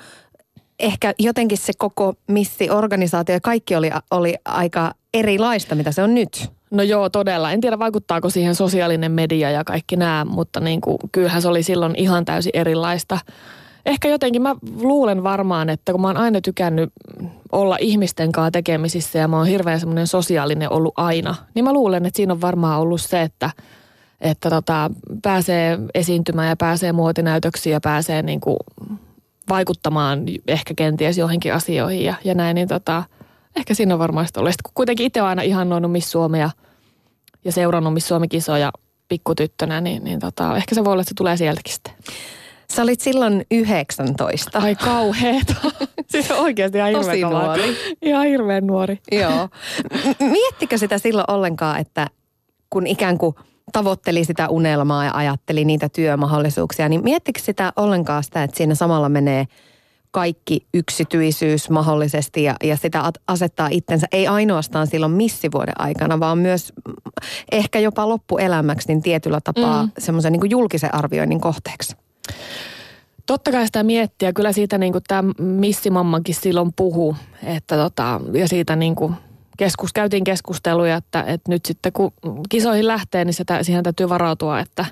ehkä jotenkin se koko missi-organisaatio ja kaikki oli, oli aika erilaista, mitä se on nyt. No joo, todella. En tiedä, vaikuttaako siihen sosiaalinen media ja kaikki nämä, mutta niin kuin, kyllähän se oli silloin ihan täysin erilaista. Ehkä jotenkin, mä luulen varmaan, että kun mä oon aina tykännyt olla ihmisten kanssa tekemisissä ja mä oon hirveän semmoinen sosiaalinen ollut aina, niin mä luulen, että siinä on varmaan ollut se, että, että tota, pääsee esiintymään ja pääsee muotinäytöksiin ja pääsee niin kuin vaikuttamaan ehkä kenties johonkin asioihin ja, ja näin, niin tota... Ehkä siinä on varmaan sitä ollut. Sitten kuitenkin itse olen aina ihannoinut Miss Suomea ja seurannut Miss Suomi-kisoja pikkutyttönä, niin, niin tota, ehkä se voi olla, että se tulee sieltäkin sitten. Sä olit silloin yhdeksäntoista. Ai kauheeta. Siis oikeasti ihan hirveän tosi nuori. Ihan hirveän nuori. Joo. Miettikö sitä silloin ollenkaan, että kun ikään kuin tavoitteli sitä unelmaa ja ajatteli niitä työmahdollisuuksia, niin miettikö sitä ollenkaan sitä, että siinä samalla menee kaikki yksityisyys mahdollisesti ja, ja sitä asettaa itsensä ei ainoastaan silloin missivuoden aikana, vaan myös ehkä jopa loppuelämäksi niin tietyllä tapaa mm. semmoisen niin kuin julkisen arvioinnin kohteeksi? Totta kai sitä miettiä. Kyllä siitä niin kuin tämä missimammankin silloin puhui, että tota, ja siitä niin kuin keskus, käytiin keskusteluja, että, että nyt sitten kun kisoihin lähtee, niin sitä, siihen täytyy varautua, että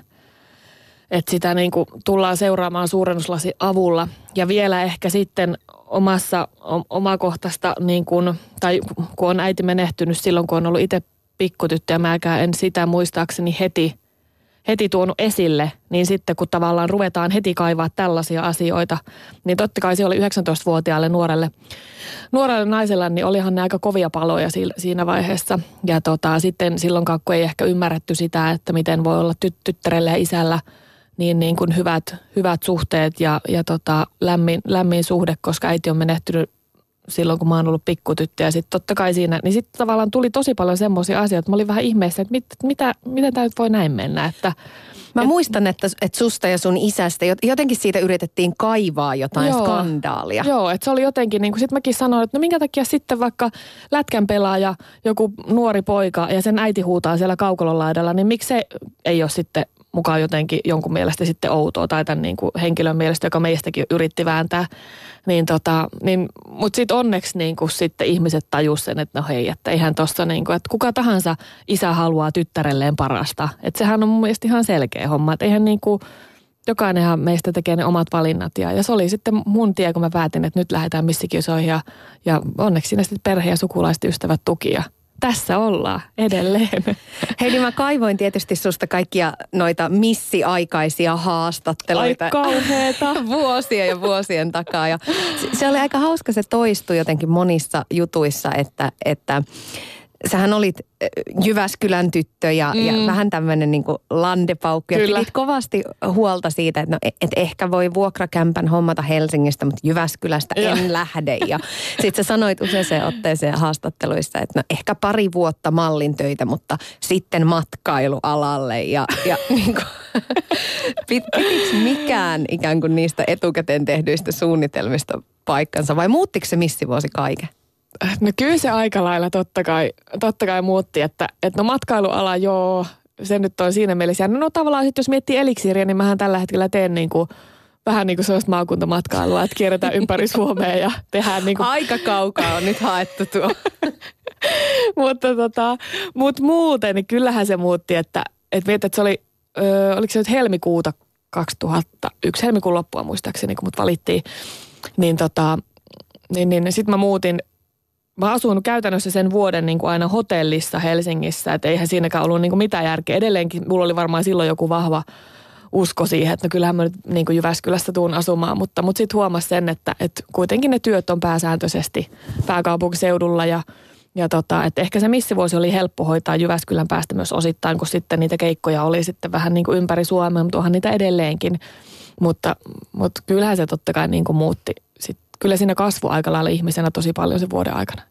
että sitä niin kuin tullaan seuraamaan suurennuslasin avulla. Ja vielä ehkä sitten omassa, omakohtaista, niin kuin, tai kun on äiti menehtynyt silloin, kun on ollut itse pikkutyttö, ja mäkään en sitä muistaakseni heti, heti tuonut esille, niin sitten kun tavallaan ruvetaan heti kaivaa tällaisia asioita, niin totta kai se oli yhdeksäntoistavuotiaalle nuorelle, nuorelle naiselle, niin olihan ne aika kovia paloja siinä vaiheessa. Ja tota, sitten silloin kun ei ehkä ymmärretty sitä, että miten voi olla tyt- tyttärelle ja isällä, niin, niin kuin hyvät, hyvät suhteet ja, ja tota, lämmin, lämmin suhde, koska äiti on menehtynyt silloin, kun mä oon ollut pikkutyttö. Ja sitten totta kai siinä, niin sitten tavallaan tuli tosi paljon semmoisia asioita. Mä olin vähän ihmeessä, että mit, mitä, miten tää nyt voi näin mennä. Että, mä et, muistan, että, että susta ja sun isästä, jotenkin siitä yritettiin kaivaa jotain joo, skandaalia. Joo, että se oli jotenkin, niin kuin sitten mäkin sanoin, että no minkä takia sitten vaikka lätkän pelaaja, joku nuori poika ja sen äiti huutaa siellä kaukolon laidalla, niin miksi se ei ole sitten mukaan jotenkin jonkun mielestä sitten outoa tai tämän niin kuin henkilön mielestä, joka meistäkin yritti vääntää. Niin tota, niin, mutta sitten onneksi niin kuin sitten ihmiset tajus sen, että no hei, että eihän tuossa niin kuin, että kuka tahansa isä haluaa tyttärelleen parasta. Että sehän on mun mielestä ihan selkeä homma, että eihän niin kuin jokainenhan meistä tekee ne omat valinnat. Ja, ja se oli sitten mun tie, kun mä päätin, että nyt lähdetään missikisoihin ja, ja onneksi siinä sitten perhe ja sukulaiset ystävät tuki ja tässä ollaan edelleen. Heidi, mä kaivoin tietysti susta kaikkia noita missiaikaisia haastatteluita. Ai kauheeta. Vuosien ja vuosien takaa. Ja se oli aika hauska, se toistui jotenkin monissa jutuissa, että, että sähän olit Jyväskylän tyttö ja, mm. ja vähän tämmöinen niin kuin landepaukku. Ja pidit kovasti huolta siitä, että no, et ehkä voi vuokrakämpän hommata Helsingistä, mutta Jyväskylästä ja. en lähde. Ja sit sä sanoit usein otteeseen haastatteluissa, että no ehkä pari vuotta mallin töitä, mutta sitten matkailualalle. Ja, ja niin kuin, pitikö mikään ikään kuin niistä etukäteen tehdyistä suunnitelmista paikkansa vai muuttiko se missivuosi kaiken? No kyllä se aika lailla totta kai, totta kai muutti, että, että no matkailuala joo, se nyt on siinä mielessä. No, no tavallaan sitten jos miettii Eliksiiriä, niin mähän tällä hetkellä teen niin kuin, vähän niin kuin sellaista maakuntamatkailua, että kierretään ympäri Suomea ja tehdään niin kuin... Aika kaukaa on nyt haettu tuo. Mutta tota, mut muuten, niin kyllähän se muutti, että, että mietit, että se oli, ö, oliko se nyt helmikuuta kaksituhattayksi, helmikuun loppua muistaakseni, kun mut valittiin, niin tota, niin, niin sitten mä muutin. Mä asuin käytännössä sen vuoden niin kuin aina hotellissa Helsingissä, että eihän siinäkään ollut niin kuin mitään järkeä. Edelleenkin mulla oli varmaan silloin joku vahva usko siihen, että no kyllähän mä nyt niin kuin Jyväskylässä tuun asumaan, mutta, mutta sitten huomasin sen, että, että kuitenkin ne työt on pääsääntöisesti pääkaupunkiseudulla ja, ja tota, että ehkä se missivuosi oli helppo hoitaa Jyväskylän päästä myös osittain, kun sitten niitä keikkoja oli sitten vähän niin kuin ympäri Suomea, mutta onhan niitä edelleenkin, mutta, mutta kyllähän se totta kai niin kuin muutti sitten. Kyllä siinä kasvu aika lailla ihmisenä tosi paljon sen vuoden aikana.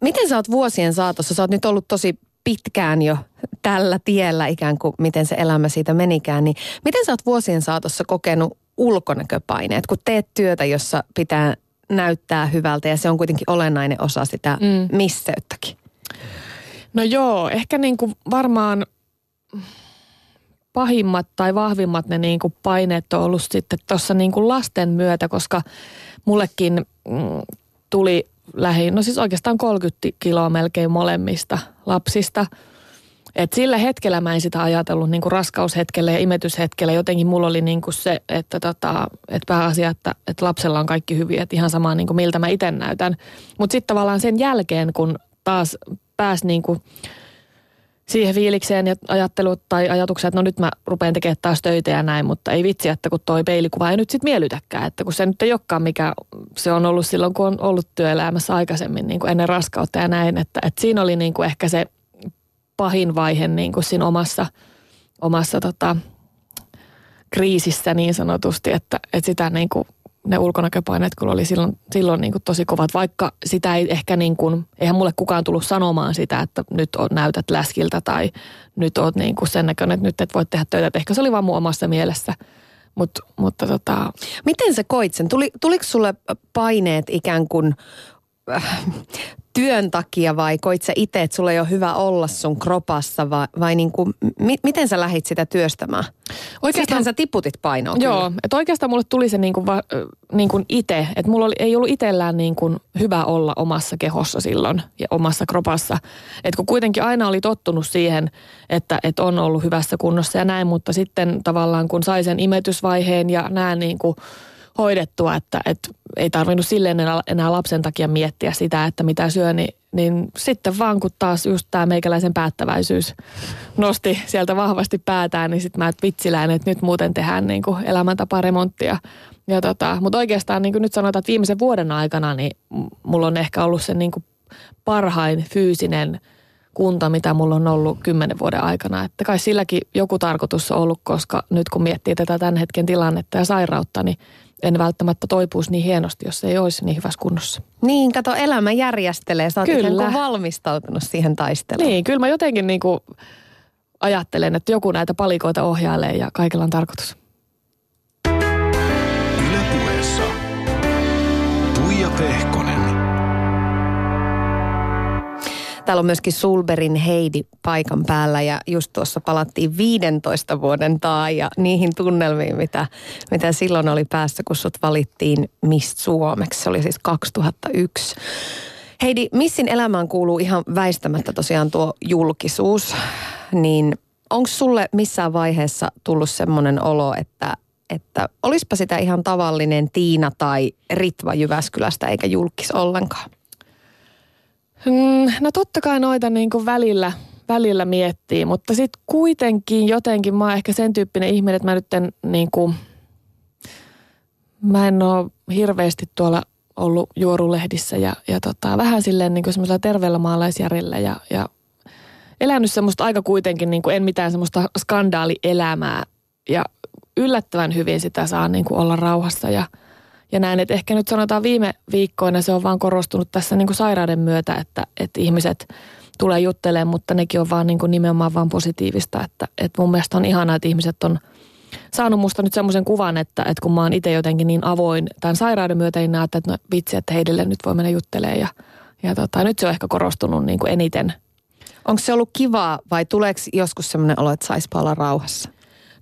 Miten sä oot vuosien saatossa, sä oot nyt ollut tosi pitkään jo tällä tiellä ikään kuin, miten se elämä siitä menikään, niin miten sä oot vuosien saatossa kokenut ulkonäköpaineet, kun teet työtä, jossa pitää näyttää hyvältä ja se on kuitenkin olennainen osa sitä mm. misseyttäkin? No joo, ehkä niin kuin varmaan pahimmat tai vahvimmat ne niin kuin paineet on ollut sitten tuossa niin kuin lasten myötä, koska mullekin tuli lähin, no siis oikeastaan kolmekymmentä kiloa melkein molemmista lapsista. Et sillä hetkellä mä en sitä ajatellut niin kuin raskaushetkellä ja imetyshetkellä. Jotenkin mulla oli niin kuin se, että tota, et pääasia, että, että lapsella on kaikki hyviä, että ihan samaa niin kuin miltä mä itse näytän. Mutta sitten tavallaan sen jälkeen, kun taas pääsi niin kuin siihen fiilikseen ja ajattelut tai ajatukset, että no nyt mä rupean tekemään taas töitä ja näin, mutta ei vitsi, että kun toi peilikuva ei nyt sit miellytäkään, että kun se nyt ei olekaan mikä se on ollut silloin, kun on ollut työelämässä aikaisemmin niin kuin ennen raskautta ja näin, että, että siinä oli niin kuin ehkä se pahin vaihe niin kuin siinä omassa omassa tota, kriisissä niin sanotusti, että, että sitä niin kuin, ne ulkonäköpaineet kyllä oli silloin, silloin niin kuin tosi kovat, vaikka sitä ei ehkä niin kuin, eihän mulle kukaan tullut sanomaan sitä, että nyt on, näytät läskiltä tai nyt oot niin kuin sen näköinen, että nyt et voi tehdä töitä. Et ehkä se oli vaan mun omassa mielessä. Mut, mutta tota... Miten sä koit sen? Tuli, tuliko sulle paineet ikään kuin äh, työn takia vai koit sä itse, että sulla ei ole hyvä olla sun kropassa vai, vai niin kuin, mi, miten sä lähdit sitä työstämään? Sittenhän sä tiputit painoa. Joo, että oikeastaan mulle tuli se niin kuin, va, niin kuin itse, että mulla oli, ei ollut itsellään niin kuin hyvä olla omassa kehossa silloin ja omassa kropassa. Että kun kuitenkin aina oli tottunut siihen, että, että on ollut hyvässä kunnossa ja näin, mutta sitten tavallaan kun sai sen imetysvaiheen ja näin niin kuin hoidettua, että, että ei tarvinnut silleen enää lapsen takia miettiä sitä, että mitä syö, niin, niin sitten vaan kun taas just tämä meikäläisen päättäväisyys nosti sieltä vahvasti päätään, niin sitten mä et vitsiläinen, että nyt muuten tehdään niin kuin elämäntaparemonttia. Ja tota, mutta oikeastaan niin kuin nyt sanotaan, että viimeisen vuoden aikana niin mulla on ehkä ollut se niin kuin parhain fyysinen kunta, mitä mulla on ollut kymmenen vuoden aikana. Että kai silläkin joku tarkoitus on ollut, koska nyt kun miettii tätä tämän hetken tilannetta ja sairautta, niin en välttämättä toipuisi niin hienosti, jos ei olisi niin hyvässä kunnossa. Niin, kato, elämä järjestelee. Sä oot kyllä ikään kuin valmistautunut siihen taisteluun. Niin, kyllä mä jotenkin niin kuin ajattelen, että joku näitä palikoita ohjailee ja kaikilla on tarkoitus. Yle Puheessa Tuija Pehkonen. Täällä on myöskin Sohlbergin Heidi paikan päällä ja just tuossa palattiin viidentoista vuoden taa ja niihin tunnelmiin, mitä, mitä silloin oli päässä, kun sut valittiin Miss Suomeksi. Se oli siis kaksituhattayksi. Heidi, Missin elämään kuuluu ihan väistämättä tosiaan tuo julkisuus. Niin onko sulle missään vaiheessa tullut semmoinen olo, että, että olispa sitä ihan tavallinen Tiina tai Ritva Jyväskylästä eikä julkis ollenkaan? No totta kai noita niin kuin välillä, välillä miettii, mutta sitten kuitenkin jotenkin mä oon ehkä sen tyyppinen ihminen, että mä nyt en niin kuin, mä en oo hirveästi tuolla ollut juorulehdissä ja, ja tota, vähän silleen niin kuin semmoisella terveellä maalaisjärjellä ja, ja elänyt semmoista aika kuitenkin, niin kuin en mitään semmoista skandaalielämää ja yllättävän hyvin sitä saa niin kuin olla rauhassa ja Ja näin, että ehkä nyt sanotaan viime viikkoina se on vaan korostunut tässä niin kuin sairauden myötä, että, että ihmiset tulee juttelemaan, mutta nekin on vaan niin kuin nimenomaan vaan positiivista. Että, että mun mielestä on ihanaa, että ihmiset on saanut musta nyt semmoisen kuvan, että, että kun mä oon itse jotenkin niin avoin tämän sairauden myötä, niin näyttää, että no vitsi, että heidille nyt voi mennä juttelemaan. Ja, ja tota, nyt se on ehkä korostunut niin kuin eniten. Onko se ollut kivaa vai tuleeko joskus semmoinen olo, että saispa olla rauhassa?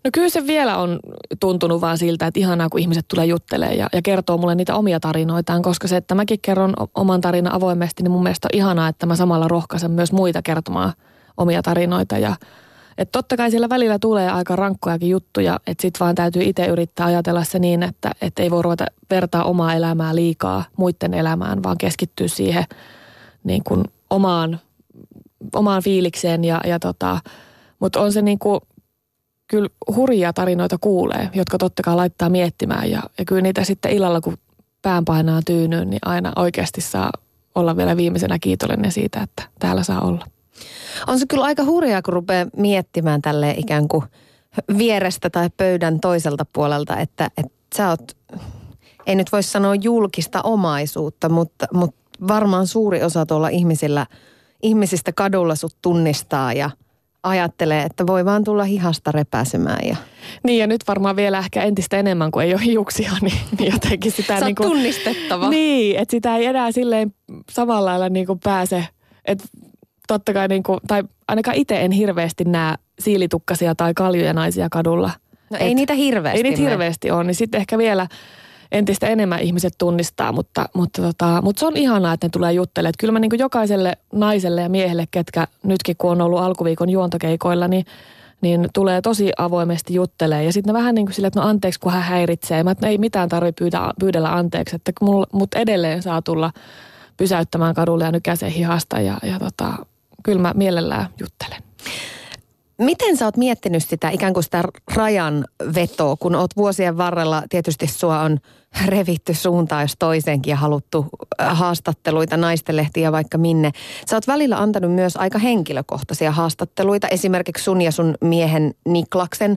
No kyllä se vielä on tuntunut vaan siltä, että ihanaa, kun ihmiset tulee juttelemaan ja, ja kertoo mulle niitä omia tarinoitaan, koska se, että mäkin kerron oman tarinan avoimesti, niin mun mielestä on ihanaa, että mä samalla rohkaisen myös muita kertomaan omia tarinoita. Ja, et totta kai siellä välillä tulee aika rankkojakin juttuja, että sit vaan täytyy itse yrittää ajatella se niin, että et ei voi ruveta vertaa omaa elämää liikaa muiden elämään, vaan keskittyä siihen niin kuin omaan, omaan fiilikseen. Ja, ja tota, mutta on se niin kuin... Kyllä hurjia tarinoita kuulee, jotka totta kai laittaa miettimään ja, ja kyllä niitä sitten illalla, kun pään painaa tyynyyn, niin aina oikeasti saa olla vielä viimeisenä kiitollinen siitä, että täällä saa olla. On se kyllä aika hurjaa, kun rupeaa miettimään tälleen ikään kuin vierestä tai pöydän toiselta puolelta, että, että sä oot, ei nyt voi sanoa julkista omaisuutta, mutta, mutta varmaan suuri osa tuolla ihmisillä, ihmisistä kadulla sut tunnistaa ja ajattelee, että voi vaan tulla hihasta repäsemään. Ja... Niin ja nyt varmaan vielä ehkä entistä enemmän, kuin ei ole hiuksia, niin, niin jotenkin sitä... Sä niin kuin, tunnistettava. Niin, että sitä ei enää silleen samalla lailla niin kuin pääse. Että totta kai, niin kuin, tai ainakaan itse en hirveästi näe siilitukkasia tai kaljuja naisia kadulla. No et, ei niitä hirveästi. Ei niitä hirveästi ole, niin sitten ehkä vielä entistä enemmän ihmiset tunnistaa, mutta, mutta, tota, mutta se on ihanaa, että ne tulee juttelemaan. Että kyllä mä niin kuin jokaiselle naiselle ja miehelle, ketkä nytkin kun on ollut alkuviikon juontokeikoilla, niin, niin tulee tosi avoimesti juttelemaan. Ja sitten ne vähän niin kuin silleen, että no anteeksi, kun hän häiritsee. Mä että ei mitään tarvitse pyydä, pyydellä anteeksi, että mul, mut edelleen saa tulla pysäyttämään kadulle ja nykäiseen hihasta. Ja, ja tota, kyllä mä mielellään juttelen. Miten sä oot miettinyt sitä ikään kuin sitä rajan vetoa, kun oot vuosien varrella, tietysti sua on revitty suuntaan jos toiseenkin ja haluttu haastatteluita, naistenlehtiä vaikka minne. Sä oot välillä antanut myös aika henkilökohtaisia haastatteluita, esimerkiksi sun ja sun miehen Niklaksen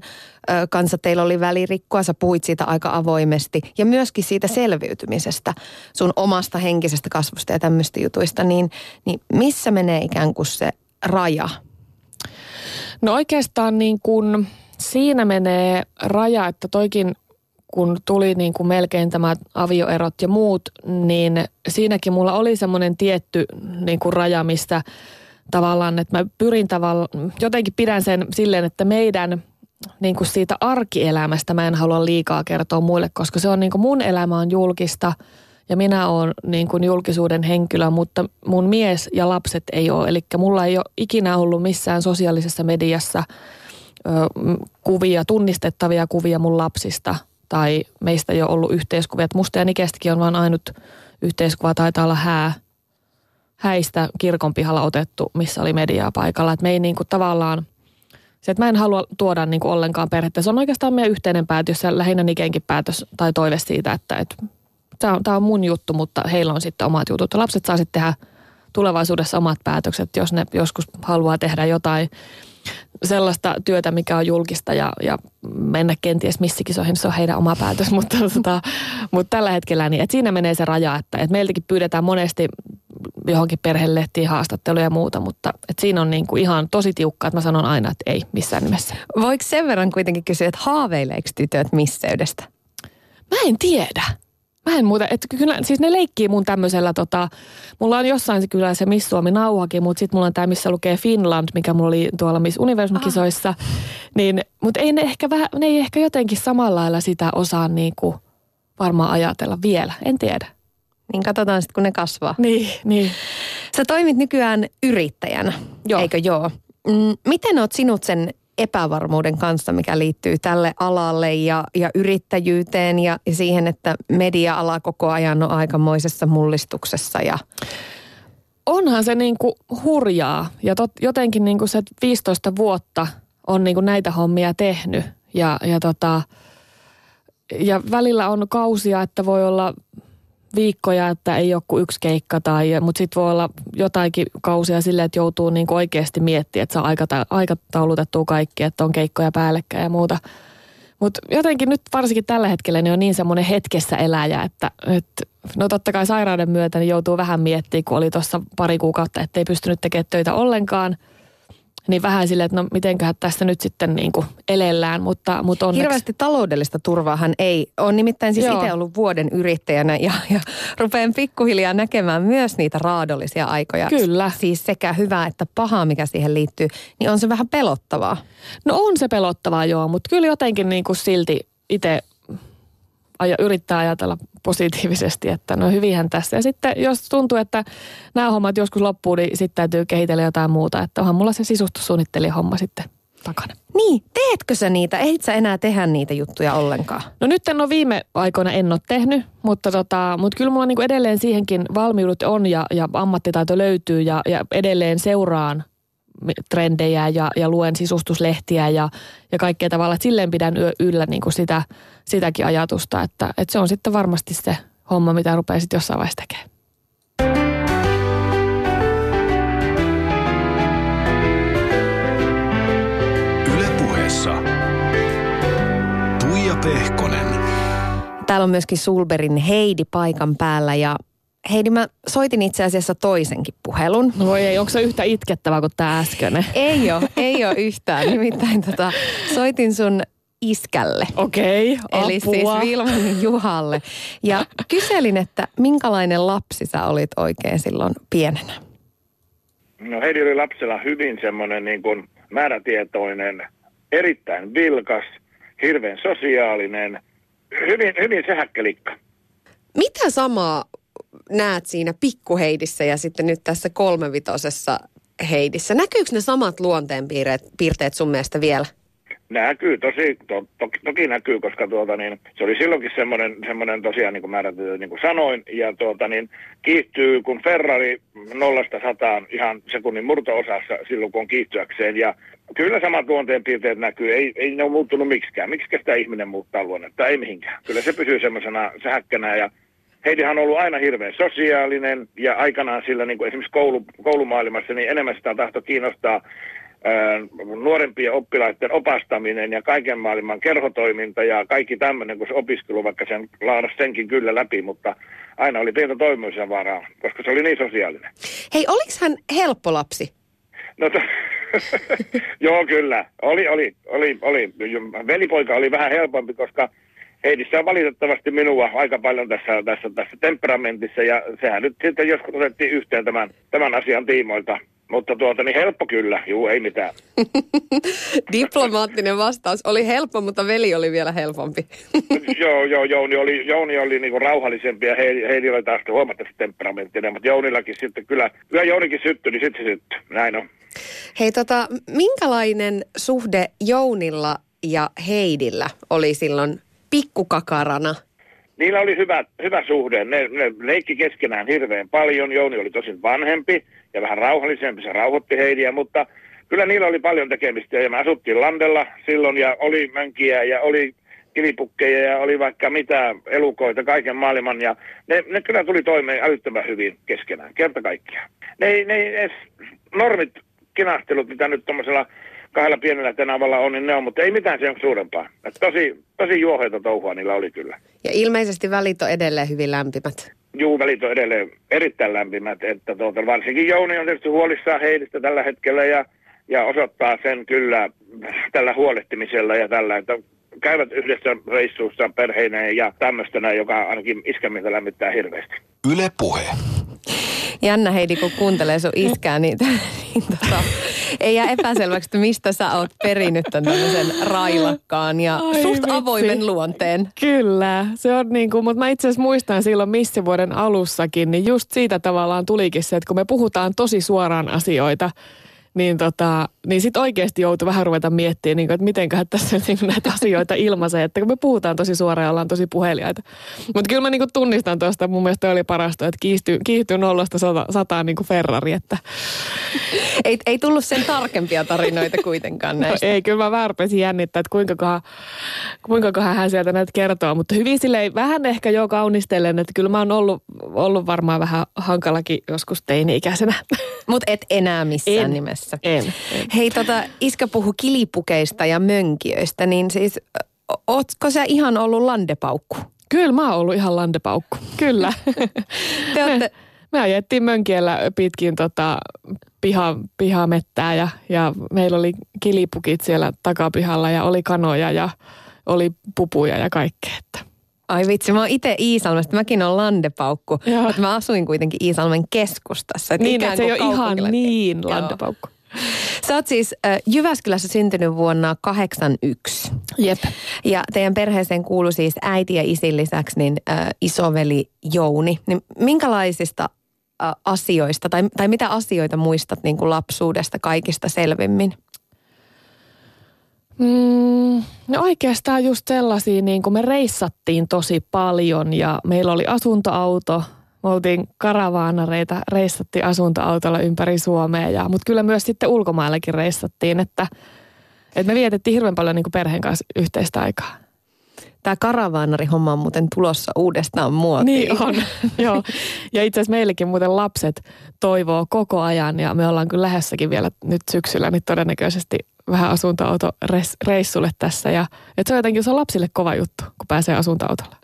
kanssa teillä oli välirikkoa, sä puhuit siitä aika avoimesti ja myöskin siitä selviytymisestä, sun omasta henkisestä kasvusta ja tämmöistä jutuista, niin, niin missä menee ikään kuin se raja? No oikeastaan niin kun siinä menee raja, että toikin kun tuli niin kun melkein tämä avioerot ja muut, niin siinäkin mulla oli semmoinen tietty niin kun raja, mistä tavallaan, että mä pyrin tavallaan, jotenkin pidän sen silleen, että meidän niin kun siitä arkielämästä mä en halua liikaa kertoa muille, koska se on niin kun mun elämä on julkista ja minä oon niin kun julkisuuden henkilö, mutta mun mies ja lapset ei ole. Eli mulla ei ole ikinä ollut missään sosiaalisessa mediassa ö, kuvia, tunnistettavia kuvia mun lapsista tai meistä ei ole ollut yhteiskuvia. Et musta ja Nikestäkin on vaan ainut yhteiskuva, taitaa olla hää, häistä kirkon pihalla otettu, missä oli mediaa paikalla. Et me ei niinku tavallaan, se että mä en halua tuoda niinku ollenkaan perhettä. Se on oikeastaan meidän yhteinen päätös ja lähinnä Nikenkin päätös tai toive siitä, että et, tämä on mun juttu, mutta heillä on sitten omat jutut. Lapset saa sitten tehdä tulevaisuudessa omat päätökset, jos ne joskus haluaa tehdä jotain sellaista työtä, mikä on julkista ja, ja mennä kenties missikisoihin. Se on heidän oma päätös, mutta, tota, mutta tällä hetkellä niin. Et siinä menee se raja, että et meiltäkin pyydetään monesti johonkin perhelehtiin haastatteluja ja muuta, mutta et siinä on niinku ihan tosi tiukkaa, että mä sanon aina, että ei missään nimessä. Voiko sen verran kuitenkin kysyä, että haaveileeko tytöt misseydestä? Mä en tiedä. Mä en muuta, että kyllä, siis ne leikkii mun tämmöisellä tota, mulla on jossain kyllä se Miss Suomi-nauhakin, mutta sit mulla on tää, missä lukee Finland, mikä mulla oli tuolla Miss Universum-kisoissa, ah. niin, mutta ei ne ehkä vähän, ne ei ehkä jotenkin samalla lailla sitä osaa niinku varmaan ajatella vielä, en tiedä. Niin katsotaan sitten, kun ne kasvaa. Niin, niin. Sä toimit nykyään yrittäjänä, joo. Eikö joo? Miten oot sinut sen epävarmuuden kanssa, mikä liittyy tälle alalle ja, ja yrittäjyyteen ja, ja siihen, että media-ala koko ajan on aikamoisessa mullistuksessa. Ja onhan se niinku hurjaa ja tot, jotenkin niinku se viisitoista vuotta on niinku näitä hommia tehnyt ja, ja, tota, ja välillä on kausia, että voi olla viikkoja, että ei ole kuin yksi keikka, tai, mutta sitten voi olla jotainkin kausia silleen, että joutuu niin kuin oikeasti miettimään, että saa aikataulutettua kaikki, että on keikkoja päällekkäin ja muuta. Mutta jotenkin nyt varsinkin tällä hetkellä niin on niin semmoinen hetkessä eläjä, että et, no totta kai sairauden myötä niin joutuu vähän miettimään, kun oli tuossa pari kuukautta, ettei pystynyt tekemään töitä ollenkaan. Niin vähän silleen, että no mitenköhän tässä nyt sitten niin kuin elellään, mutta, mutta onneksi. Hirveästi taloudellista turvaa hän ei ole. Nimittäin siis itse ollut vuoden yrittäjänä ja, ja rupean pikkuhiljaa näkemään myös niitä raadollisia aikoja. Kyllä. Siis sekä hyvää että pahaa, mikä siihen liittyy, niin on se vähän pelottavaa. No on se pelottavaa, joo, mutta kyllä jotenkin niin kuin silti itse aja, yrittää ajatella positiivisesti, että no hyvinhän tässä. Ja sitten jos tuntuu, että nämä hommat joskus loppuu, niin sitten täytyy kehitellä jotain muuta. Että onhan mulla se sisustussuunnittelijahomma sitten takana. Niin, teetkö sä niitä? Ehdit sä enää tehdä niitä juttuja ollenkaan? No nyt en ole viime aikoina en ole tehnyt, mutta, tota, mutta kyllä mulla niinku edelleen siihenkin valmiudut on ja, ja ammattitaito löytyy ja, ja edelleen seuraan trendejä ja, ja luen sisustuslehtiä ja, ja kaikkea tavalla. Et silleen pidän yllä niin kuin sitä, sitäkin ajatusta, että, että se on sitten varmasti se homma, mitä rupeaa sitten jossain vaiheessa tekemään. Yle Puheessa Tuija Pehkonen. Täällä on myöskin Sohlbergin Heidi paikan päällä ja Heidi, mä soitin itse asiassa toisenkin puhelun. No voi ei, onko se yhtä itkettävää kuin tämä äskeinen? Ei ole, ei ole yhtään. Nimittäin tota, soitin sun iskälle. Okei, okay, apua. Eli siis Vilmanin Juhalle. Ja kyselin, että minkälainen lapsi sä olit oikein silloin pienenä? No Heidi oli lapsella hyvin semmoinen niin kuin määrätietoinen, erittäin vilkas, hirveän sosiaalinen, hyvin, hyvin sähäkkälikka. Mitä samaa näet siinä pikkuheidissä ja sitten nyt tässä kolmevitosessa heidissä? Näkyykö ne samat luonteenpiirteet sun mielestä vielä? Näkyy, tosi, to, toki, toki näkyy, koska tuota niin, se oli silloinkin semmoinen, semmoinen tosiaan niin kuin määrätty, niin kuin sanoin, ja tuota niin, kiihtyy kun Ferrari nollasta sataan ihan sekunnin murto-osassa silloin, kun on kiihtyäkseen, ja Kyllä samat luonteenpiirteet näkyy. Ei, ei ne ole muuttunut miksikään. Miksikä sitä ihminen muuttaa luonnetta? Ei mihinkään. Kyllä se pysyy semmoisena sähäkkänä. Ja Heidihan on ollut aina hirveän sosiaalinen ja aikanaan sillä niin kuin esimerkiksi koulu, koulumaailmassa niin enemmän sitä tahto kiinnostaa ää, nuorempien oppilaiden opastaminen ja kaiken maailman kerhotoiminta ja kaikki tämmöinen, kun se opiskelu, vaikka sen laadas senkin kyllä läpi, mutta aina oli pientä toimimisen varaa, koska se oli niin sosiaalinen. Hei, oliks hän helppo lapsi? No to... Joo, kyllä. Oli, oli, oli, oli. Velipoika oli vähän helpompi, koska Heidissä on valitettavasti minua aika paljon tässä, tässä, tässä temperamentissa, ja sehän nyt sitten joskus otettiin yhteen tämän, tämän asian tiimoilta. Mutta tuota, niin helppo kyllä. Juu, ei mitään. Diplomaattinen vastaus. Oli helppo, mutta veli oli vielä helpompi. joo, joo, Jouni oli, Jouni oli niinku rauhallisempi ja Heidi, Heidi oli taas huomattavasti temperamenttinen, mutta Jounillakin sitten kyllä, kyllä Jounikin syttyi, niin sitten se syttyi. Näin on. Hei, tota, minkälainen suhde Jounilla ja Heidillä oli silloin pikkukakarana? Niillä oli hyvä, hyvä suhde. Ne, ne leikki keskenään hirveän paljon. Jouni oli tosin vanhempi ja vähän rauhallisempi. Se rauhoitti Heidiä, mutta kyllä niillä oli paljon tekemistä. Ja me asuttiin landella silloin ja oli mönkiä ja oli kilipukkeja ja oli vaikka mitä elukoita kaiken maailman. Ja ne, ne kyllä tuli toimeen älyttömän hyvin keskenään, kerta kaikkiaan. Ne, ne edes normit, kinahtelut, mitä nyt tuommoisella kahdella pienellä tenavalla on, niin ne on, mutta ei mitään sen suurempaa. Tosi, tosi juoheita touhua niillä oli kyllä. Ja ilmeisesti välit on edelleen hyvin lämpimät. Juu, välit on edelleen erittäin lämpimät, että tuota, varsinkin Jouni on tietysti huolissaan Heidistä tällä hetkellä ja, ja osoittaa sen kyllä tällä huolehtimisella ja tällä, että käyvät yhdessä reissuussa perheineen ja tämmöistenä, joka ainakin iskämiltä lämmittää hirveästi. Yle Puhe. Jännä Heidi, kun kuuntelee sun iskää, niin, niin tota, ei jää epäselväksi, että mistä sä oot perinyt tämän tämmöisen railakkaan ja Ai suht vitsi. avoimen luonteen. Kyllä, se on niin kuin, mutta mä itse asiassa muistan silloin missivuoden alussakin, niin just siitä tavallaan tulikin se, että kun me puhutaan tosi suoraan asioita, niin, tota, niin sitten oikeasti joutui vähän ruveta miettimään, niin kuin, että mitenköhän tässä niin kuin näitä asioita ilmaisee, että kun me puhutaan tosi suoraan ja ollaan tosi puheliaita. Mutta kyllä mä niin kuin tunnistan tuosta, mun mielestä oli parasta, että kiihtyy, kiihtyy nollasta sata, sataan niin kuin Ferrari. Että. Ei, ei tullut sen tarkempia tarinoita kuitenkaan näistä. No ei, kyllä mä vähän rupesin jännittää, että kuinkakohan, kuinkakohan hän sieltä näitä kertoo. Mutta hyvin silleen, vähän ehkä jo kaunistelen, että kyllä mä oon ollut, ollut varmaan vähän hankalakin joskus teini-ikäisenä. Mutta et enää missään en. nimessä. En, en. Hei, tota, iskä puhui kilipukeista ja mönkijöistä, niin siis ootko sä ihan ollut landepaukku? Kyllä mä oon ollut ihan landepaukku, kyllä. Te olette... Me ajettiin mönkiellä pitkin tota piha, pihamettää ja, ja meillä oli kilipukit siellä takapihalla ja oli kanoja ja oli pupuja ja kaikkea. Ai vitsi, mä oon itse Iisalmesta. Mäkin oon landepaukku, Joo. mutta mä asuin kuitenkin Iisalmen keskustassa. Et niin, se ei ole ihan niin Joo. landepaukku. Sä oot siis äh, Jyväskylässä syntynyt vuonna kahdeksankymmentäyksi. Jep. Ja teidän perheeseen kuului siis äiti ja isin lisäksi niin, äh, isoveli Jouni. Niin minkälaisista äh, asioista tai, tai mitä asioita muistat niin kuin lapsuudesta kaikista selvimmin? Mm, no oikeastaan just sellaisia, niin kun me reissattiin tosi paljon ja meillä oli asuntoauto. Me oltiin karavaanareita, reissattiin asuntoautolla ympäri Suomea, ja, mutta kyllä myös sitten ulkomaillakin reissattiin, että, että me vietettiin hirveän paljon niin kun perheen kanssa yhteistä aikaa. Tämä karavaanarihomma on muuten tulossa uudestaan muotiin. Niin on, joo. Ja itse asiassa meillekin muuten lapset toivoo koko ajan, ja me ollaan kyllä lähdössäkin vielä nyt syksyllä, niin todennäköisesti vähän asuntoautoreissulle tässä. Ja, että se on jotenkin se on lapsille kova juttu, kun pääsee asuntoautolla.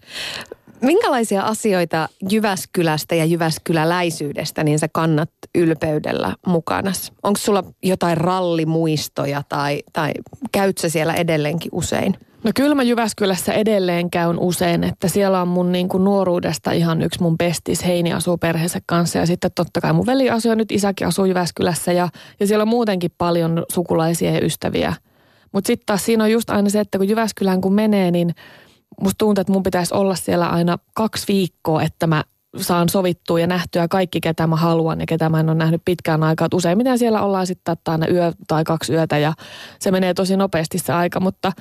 Minkälaisia asioita Jyväskylästä ja jyväskyläläisyydestä niin sä kannat ylpeydellä mukanas? Onko sulla jotain rallimuistoja tai, tai käyt sä siellä edelleenkin usein? No kyllä mä Jyväskylässä edelleen käyn usein, että siellä on mun niin kuin nuoruudesta ihan yksi mun bestis. Heini asuu perheensä kanssa ja sitten totta kai mun veli asuu ja nyt isäkin asuu Jyväskylässä ja, ja siellä on muutenkin paljon sukulaisia ja ystäviä. Mutta sitten taas siinä on just aina se, että kun Jyväskylään kun menee, niin musta tuntuu, että mun pitäisi olla siellä aina kaksi viikkoa, että mä saan sovittua ja nähtyä kaikki, ketä mä haluan ja ketä mä en ole nähnyt pitkään aikaa. Et useimmiten siellä ollaan sitten aina yö tai kaksi yötä ja se menee tosi nopeasti se aika, mutta...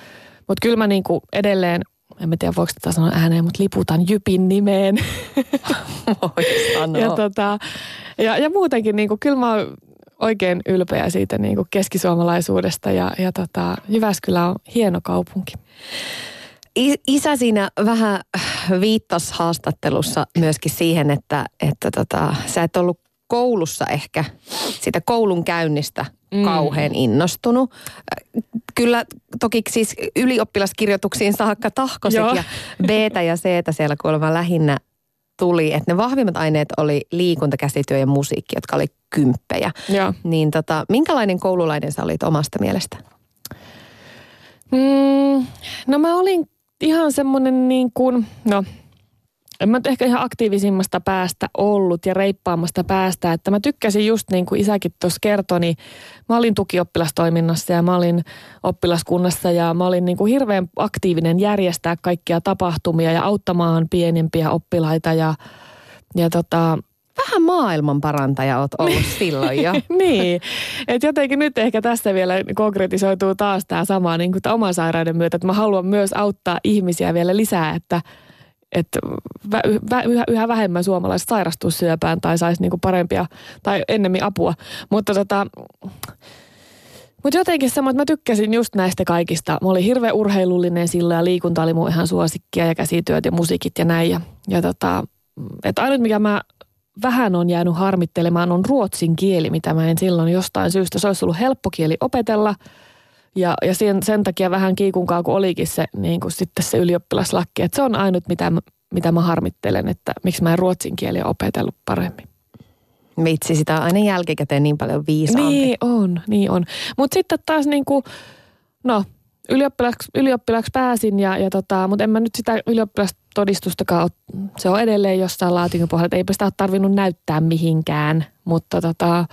Mutta kyllä mä niinku edelleen, en mä tiedä voiko tätä sanoa ääneen, mutta liputan Jypin nimeen. Voi sanoa. Ja, tota, ja, ja muutenkin, niinku, kyllä mä oon oikein ylpeä siitä niin kuin keskisuomalaisuudesta ja, ja tota, Jyväskylä on hieno kaupunki. Isä siinä vähän viittasi haastattelussa myöskin siihen, että, että tota, sä et ollut koulussa ehkä sitä koulun käynnistä mm. kauhean innostunut. Kyllä toki siis ylioppilaskirjoituksiin saakka tahkoset Joo. ja B:tä ja C:tä siellä kuulemma lähinnä tuli. Että ne vahvimmat aineet oli liikunta, käsityö ja musiikki, jotka oli kymppejä. Joo. Niin tota, minkälainen koululainen sä olit omasta mielestä? Mm, no mä olin ihan semmoinen niin kuin, no en mä ehkä ihan aktiivisimmasta päästä ollut ja reippaammasta päästä, että mä tykkäsin just niin kuin isäkin tuossa kertoi, niin mä olin tukioppilastoiminnassa ja mä olin oppilaskunnassa ja mä olin niin kuin hirveän aktiivinen järjestää kaikkia tapahtumia ja auttamaan pienempiä oppilaita ja, ja tota... Vähän maailmanparantaja oot ollut silloin jo. Niin, että jotenkin nyt ehkä tässä vielä konkretisoituu taas tämä sama niin kuin oman sairauden myötä, että mä haluan myös auttaa ihmisiä vielä lisää, että et yhä, yhä vähemmän suomalaiset sairastuu syöpään tai saisi niin kuin parempia tai ennemmin apua. Mutta tota, mut jotenkin sama, että mä tykkäsin just näistä kaikista. Mä olin hirveän urheilullinen silloin ja liikunta oli mun ihan suosikkia ja käsityöt ja musiikit ja näin. Ja, ja tota, että ainut mikä mä... vähän on jäänyt harmittelemaan, on ruotsin kieli, mitä mä en silloin jostain syystä. Se olisi ollut helppo kieli opetella ja, ja sen, sen takia vähän kiikunkaa, kun olikin se, niin kuin sitten se ylioppilaslakki. Että se on ainut, mitä, mitä mä harmittelen, että miksi mä en ruotsin kieliä opetellut paremmin. Vitsi, sitä on aina jälkikäteen niin paljon viisaampi. Niin on, niin on. Mutta sitten taas niin kuin, no... Ylioppilaksi, ylioppilaksi pääsin, ja, ja tota, mutta en mä nyt sitä ylioppilastodistustakaan, se on edelleen jossain laatikon pohjalla, että eipä sitä ole tarvinnut näyttää mihinkään, mutta tota,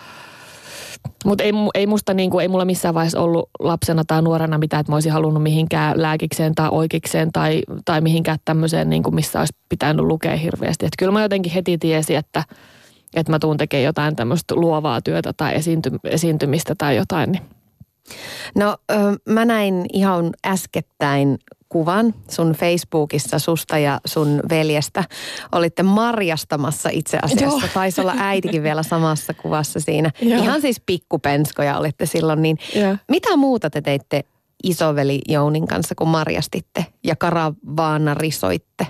mut ei, ei, musta niinku, ei mulla missään vaiheessa ollut lapsena tai nuorena mitään, että mä olisin halunnut mihinkään lääkikseen tai oikeikseen tai, tai mihinkään tämmöiseen, niinku, missä olisi pitänyt lukea hirveästi. Et kyllä mä jotenkin heti tiesin, että, että mä tuun tekemään jotain tämmöistä luovaa työtä tai esiinty, esiintymistä tai jotain, niin. No mä näin ihan äskettäin kuvan sun Facebookissa susta ja sun veljestä. Olitte marjastamassa itse asiassa. Joo. Taisi olla äitikin vielä samassa kuvassa siinä. Joo. Ihan siis pikkupenskoja olitte silloin. Niin mitä muuta te teitte isoveli Jounin kanssa, kun marjastitte ja karavaana risoitte?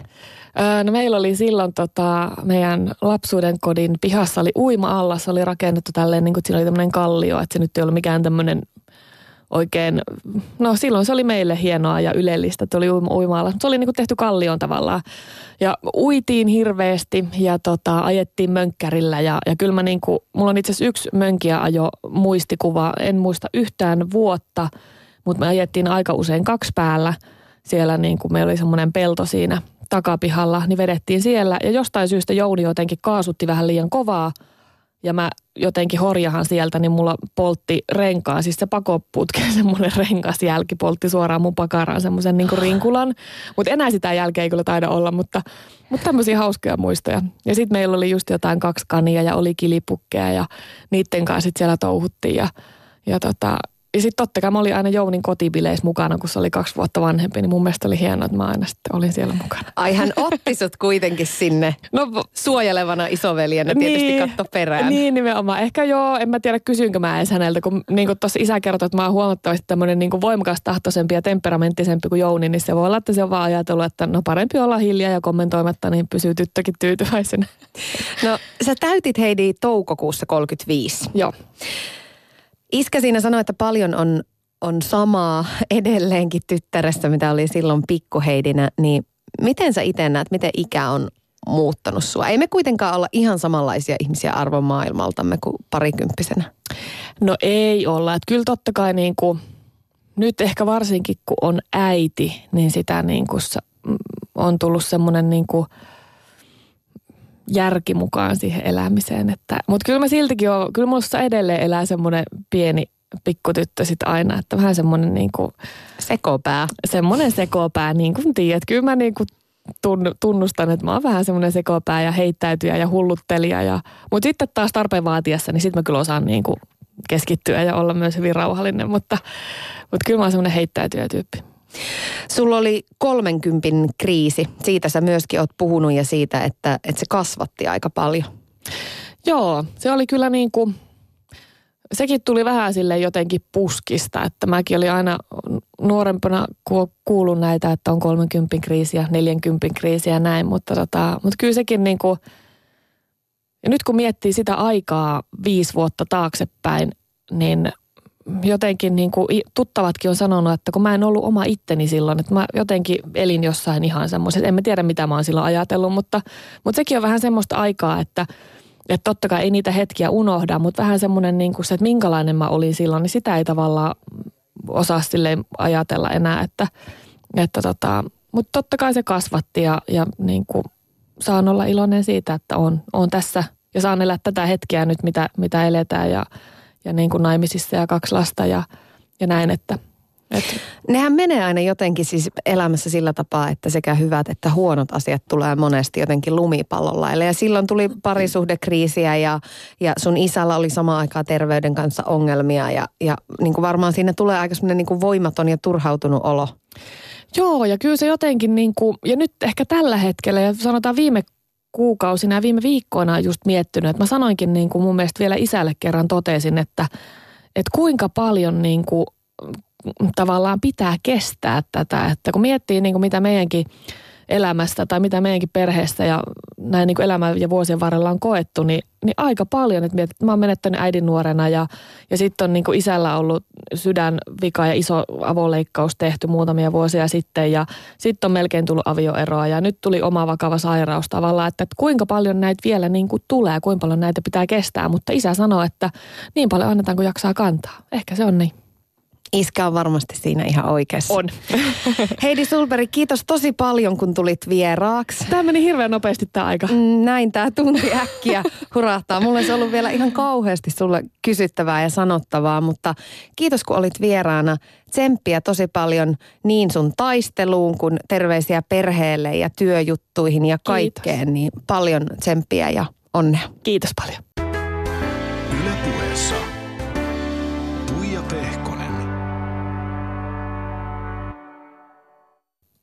No meillä oli silloin tota, meidän lapsuuden kodin pihassa oli uima-allas, oli rakennettu tälleen, niin kuin siinä oli tämmöinen kallio, että se nyt ei ollut mikään tämmöinen oikein, no silloin se oli meille hienoa ja ylellistä, että oli uima-allas, mutta se oli niin kuin tehty kallioon tavallaan. Ja uitiin hirveästi ja tota, ajettiin mönkkärillä ja, ja kyllä mä niin kuin, mulla on itse asiassa yksi mönkiä ajo muistikuva, en muista yhtään vuotta, mutta me ajettiin aika usein kaksi päällä. Siellä niin kuin meillä oli semmoinen pelto siinä takapihalla, niin vedettiin siellä. Ja jostain syystä Jouni jotenkin kaasutti vähän liian kovaa. Ja mä jotenkin horjahan sieltä, niin mulla poltti renkaan. Siis se pakoputkeen semmoinen rengasjälki poltti suoraan mun pakaraan semmoisen niin kuin rinkulan. Mutta enää sitä jälkeä ei kyllä taida olla, mutta, mutta tämmöisiä hauskoja muistoja. Ja sitten meillä oli just jotain kaksi kania ja oli kilipukkeja ja niiden kanssa sitten siellä touhuttiin ja, ja tota... Ja sitten totta kai mä olin aina Jounin kotibileissä mukana, kun se oli kaksi vuotta vanhempi, niin mun mielestä oli hienoa, että mä aina sitten olin siellä mukana. Ai hän otti sut kuitenkin sinne no, suojelevana isovelienä tietysti niin, katto perään. Niin nimenomaan. Ehkä joo, en mä tiedä kysynkö mä edes häneltä, kun niin tuossa isä kertoi, että mä oon huomattavasti tämmöinen niin voimakas tahtoisempi ja temperamenttisempi kuin Jouni, niin se voi olla, että se on vaan ajatellut, että no parempi olla hiljaa ja kommentoimatta, niin pysyy tyttökin tyytyväisenä. No sä täytit Heidi toukokuussa kolmekymmentäviisi. Joo. Iskä siinä sanoi, että paljon on, on samaa edelleenkin tyttäressä, mitä oli silloin pikkuheidinä. Niin miten sä itse näet, miten ikä on muuttanut sua? Ei me kuitenkaan olla ihan samanlaisia ihmisiä arvomaailmaltamme kuin parikymppisenä. No ei olla. Että kyllä totta kai niin kuin, nyt ehkä varsinkin kun on äiti, niin sitä niin kuin on tullut semmoinen niin kuin järki mukaan siihen elämiseen. Mutta kyllä mä siltikin oon, kyllä minussa edelleen elää semmoinen pieni pikkutyttö sit aina, että vähän semmoinen niinku... Sekopää. Semmoinen sekopää, niin kuin tiedät. Kyllä mä niinku tunnustan, että mä oon vähän semmoinen sekopää ja heittäytyjä ja hulluttelija. Ja, mutta sitten taas tarpeen vaatiessa, niin sitten mä kyllä osaan niinku keskittyä ja olla myös hyvin rauhallinen, mutta, mutta kyllä mä oon semmoinen heittäytyjä tyyppi. Sulla oli kolmenkympin kriisi. Siitä sä myöskin oot puhunut ja siitä, että, että se kasvatti aika paljon. Joo, se oli kyllä niin kuin, sekin tuli vähän sille jotenkin puskista, että mäkin olin aina nuorempana kuullut näitä, että on kolmenkymmenen kriisiä, neljänkymmenen kriisiä ja näin, mutta, tota, mutta kyllä sekin niin kuin, ja nyt kun miettii sitä aikaa viisi vuotta taaksepäin, niin jotenkin niin kuin tuttavatkin on sanonut, että kun mä en ollut oma itteni silloin, että mä jotenkin elin jossain ihan semmoiset, en mä tiedä mitä mä oon silloin ajatellut, mutta, mutta sekin on vähän semmoista aikaa, että Että totta kai ei niitä hetkiä unohda, mutta vähän semmoinen niin kuin se, että minkälainen mä olin silloin, niin sitä ei tavallaan osaa silleen ajatella enää. Että, että tota, mutta totta kai se kasvatti ja, ja niin kuin saan olla iloinen siitä, että on, on tässä ja saan elää tätä hetkeä nyt, mitä, mitä eletään ja, ja niin kuin naimisissa ja kaksi lasta ja, ja näin, että... Et. Nehän menee aina jotenkin siis elämässä sillä tapaa, että sekä hyvät että huonot asiat tulee monesti jotenkin lumipallon lailla. Ja silloin tuli parisuhdekriisiä ja, ja sun isällä oli samaan aikaan terveyden kanssa ongelmia. Ja, ja niin kuin varmaan siinä tulee aika semmoinen niin kuin voimaton ja turhautunut olo. Joo, ja kyllä se jotenkin niin kuin, ja nyt ehkä tällä hetkellä ja sanotaan viime kuukausina ja viime viikkoina on just miettinyt. Että mä sanoinkin niin kuin mun mielestä vielä isälle kerran totesin, että, että kuinka paljon niin kuin... tavallaan pitää kestää tätä, että kun miettii niin kuin mitä meidänkin elämästä tai mitä meidänkin perheestä ja näin niin kuin elämän ja vuosien varrella on koettu, niin, niin aika paljon, että mietit, mä oon menettänyt äidin nuorena ja, ja sitten on niin kuin isällä ollut sydänvika ja iso avoleikkaus tehty muutamia vuosia sitten ja sitten on melkein tullut avioeroa ja nyt tuli oma vakava sairaus tavallaan, että, että kuinka paljon näitä vielä niin kuin tulee, kuinka paljon näitä pitää kestää, mutta isä sanoo, että niin paljon annetaan kuin jaksaa kantaa. Ehkä se on niin. Iskä on varmasti siinä ihan oikeassa. On. Heidi Sohlberg, kiitos tosi paljon, kun tulit vieraaksi. Tämä meni hirveän nopeasti tämä aika. Näin tämä tunti äkkiä hurahtaa. Mulla olisi ollut vielä ihan kauheasti sulle kysyttävää ja sanottavaa, mutta kiitos kun olit vieraana. Tsemppiä tosi paljon niin sun taisteluun kuin terveisiä perheelle ja työjuttuihin ja kaikkeen. Kiitos. Niin paljon tsemppiä ja onnea. Kiitos paljon. Yle Puheessa.